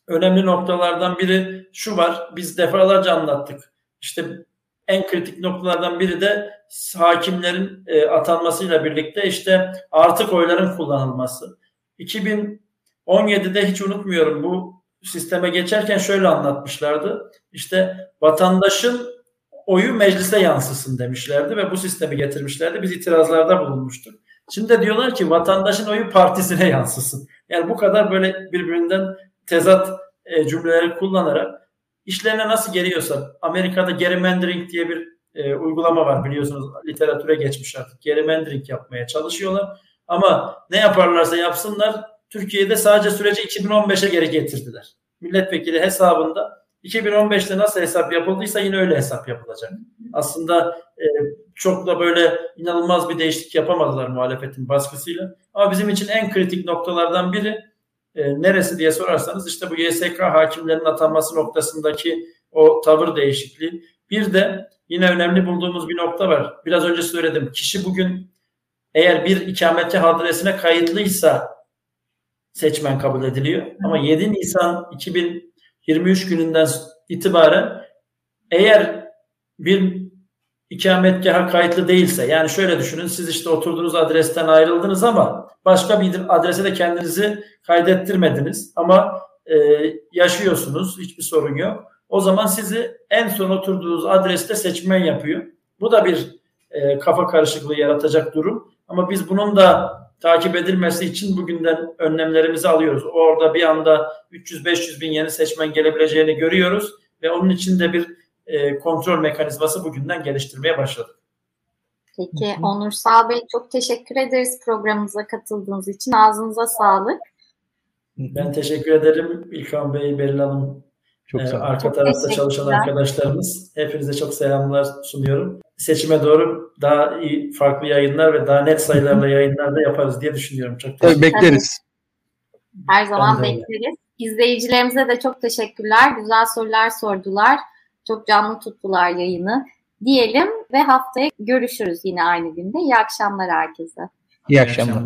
önemli noktalardan biri şu var. Biz defalarca anlattık. İşte en kritik noktalardan biri de hakimlerin e, atanmasıyla birlikte işte artık oyların kullanılması. iki bin on yedide hiç unutmuyorum, bu sisteme geçerken şöyle anlatmışlardı. İşte vatandaşın oyu meclise yansısın demişlerdi ve bu sistemi getirmişlerdi. Biz itirazlarda bulunmuştuk. Şimdi de diyorlar ki vatandaşın oyu partisine yansısın. Yani bu kadar böyle birbirinden tezat e, cümleleri kullanarak İşlerine nasıl geliyorsa, Amerika'da gerrymandering diye bir e, uygulama var biliyorsunuz, literatüre geçmiş artık. Gerrymandering yapmaya çalışıyorlar ama ne yaparlarsa yapsınlar, Türkiye'de sadece süreci iki bin on beşe geri getirdiler. Milletvekili hesabında iki bin on beşte nasıl hesap yapıldıysa yine öyle hesap yapılacak. Aslında e, çok da böyle inanılmaz bir değişiklik yapamadılar muhalefetin baskısıyla ama bizim için en kritik noktalardan biri neresi diye sorarsanız işte bu Y S K hakimlerinin atanması noktasındaki o tavır değişikliği. Bir de yine önemli bulduğumuz bir nokta var. Biraz önce söyledim. Kişi bugün eğer bir ikametgah adresine kayıtlıysa seçmen kabul ediliyor. Ama yedi Nisan iki bin yirmi üç gününden itibaren eğer bir ikametgaha kayıtlı değilse, yani şöyle düşünün, siz işte oturduğunuz adresten ayrıldınız ama başka bir adrese de kendinizi kaydettirmediniz ama e, yaşıyorsunuz, hiçbir sorun yok. O zaman sizi en son oturduğunuz adreste seçmen yapıyor. Bu da bir e, kafa karışıklığı yaratacak durum ama biz bunun da takip edilmesi için bugünden önlemlerimizi alıyoruz. Orada bir anda üç yüz beş yüz bin yeni seçmen gelebileceğini görüyoruz ve onun için de bir e, kontrol mekanizması bugünden geliştirmeye başladık. Peki Onursal Bey, çok teşekkür ederiz programımıza katıldığınız için. Ağzınıza sağlık. Ben teşekkür ederim İlkan Bey, Beril Hanım. Çok ee, arka tarafta çalışan arkadaşlarımız. Hepinize çok selamlar sunuyorum. Seçime doğru daha iyi, farklı yayınlar ve daha net sayılarla yayınlar da yaparız diye düşünüyorum. Çok teşekkür ederim. Bekleriz. Her zaman bekleriz. İzleyicilerimize de çok teşekkürler. Güzel sorular sordular. Çok canlı tuttular yayını diyelim ve haftaya görüşürüz yine aynı günde. İyi akşamlar herkese. İyi akşamlar. İyi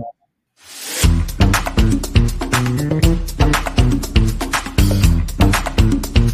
akşamlar.